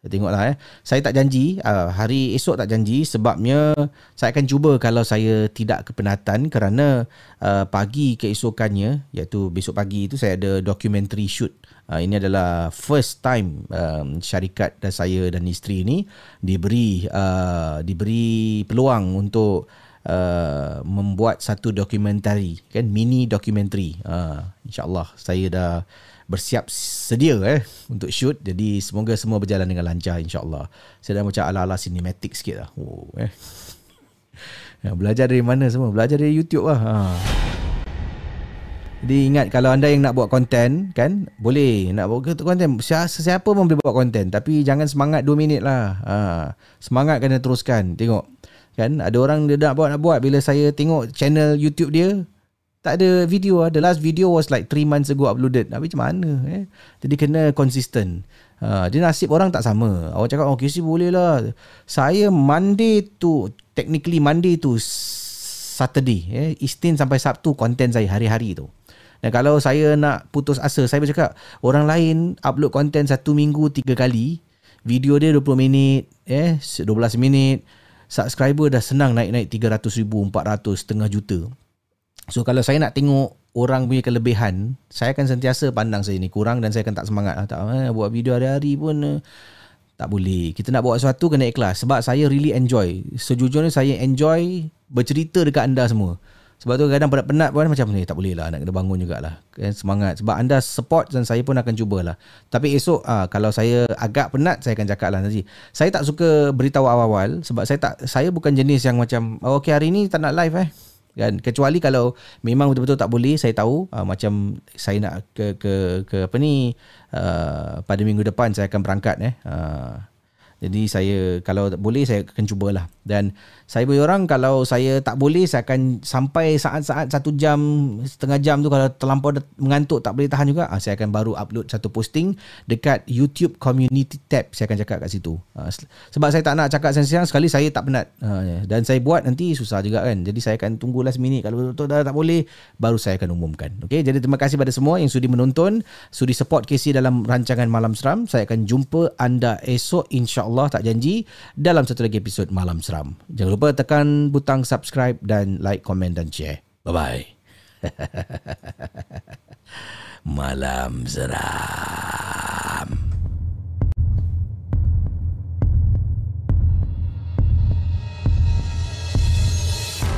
tengoklah Saya tak janji hari esok, tak janji, sebabnya saya akan cuba kalau saya tidak kepenatan, kerana pagi keesokannya, iaitu besok pagi itu, saya ada documentary shoot. Ini adalah first time syarikat saya dan isteri ni diberi peluang untuk membuat satu dokumentari kan, mini dokumentari. InsyaAllah saya dah bersiap sedia untuk shoot. Jadi semoga semua berjalan dengan lancar insyaAllah. Saya dah macam ala-ala cinematic sikit lah. Belajar dari mana semua? Belajar dari YouTube lah. Jadi ingat, kalau anda yang nak buat konten kan, boleh nak buat konten, siapa pun boleh buat konten, tapi jangan semangat 2 minit lah. Semangat kena teruskan. Tengok kan, ada orang dia nak buat, bila saya tengok channel YouTube dia, Tak ada video. The last video was like 3 months ago uploaded. Habis macam mana eh? Jadi kena konsisten. Dia nasib orang tak sama. Awak cakap, oh KC boleh lah. Saya Monday to, technically Monday to Saturday. Isnin sampai Sabtu konten saya hari-hari tu. Dan kalau saya nak putus asa, saya bercakap orang lain upload konten 1 minggu 3 kali. Video dia 20 minit, 12 minit. Subscriber dah senang naik-naik 300,000, 400, setengah juta. So kalau saya nak tengok orang punya kelebihan, saya akan sentiasa pandang saya ni kurang dan saya akan tak semangat lah. Buat video hari-hari pun tak boleh. Kita nak buat sesuatu kena ikhlas. Sebab saya really enjoy. Sejujurnya saya enjoy bercerita dekat anda semua. Sebab tu kadang penat-penat pun macam ni, tak boleh lah, nak kena bangun jugalah. Semangat. Sebab anda support dan saya pun akan cubalah. Tapi esok kalau saya agak penat, saya akan cakap lah nanti. Saya tak suka beritahu awal-awal sebab saya bukan jenis yang macam, oh, okay hari ni tak nak live Kan? Kecuali kalau memang betul-betul tak boleh, saya tahu macam saya nak ke apa ni, pada minggu depan saya akan berangkat jadi saya kalau boleh saya akan cubalah. Dan saya bagi orang, kalau saya tak boleh saya akan sampai saat-saat 1 jam setengah jam tu, kalau terlampau mengantuk tak boleh tahan juga, saya akan baru upload satu posting dekat YouTube community tab. Saya akan cakap kat situ sebab saya tak nak cakap siang-siang sekali, saya tak penat dan saya buat nanti susah juga kan. Jadi saya akan tunggu last minute, kalau betul-betul dah tak boleh baru saya akan umumkan. Okey, jadi terima kasih pada semua yang sudi menonton, sudi support KC dalam rancangan Malam Seram. Saya akan jumpa anda esok insya-Allah. Allah tak janji dalam satu lagi episod Malam Seram. Jangan lupa tekan butang subscribe dan like, komen dan share. Bye-bye. Malam Seram.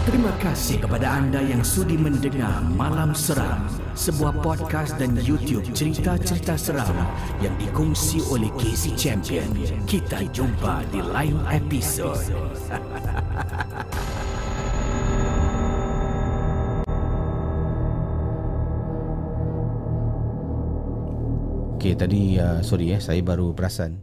Terima kasih kepada anda yang sudi mendengar Malam Seram, sebuah podcast dan YouTube cerita-cerita seram yang dikongsi oleh KC Champion. Kita jumpa di lain episod. Okay, tadi saya baru perasan.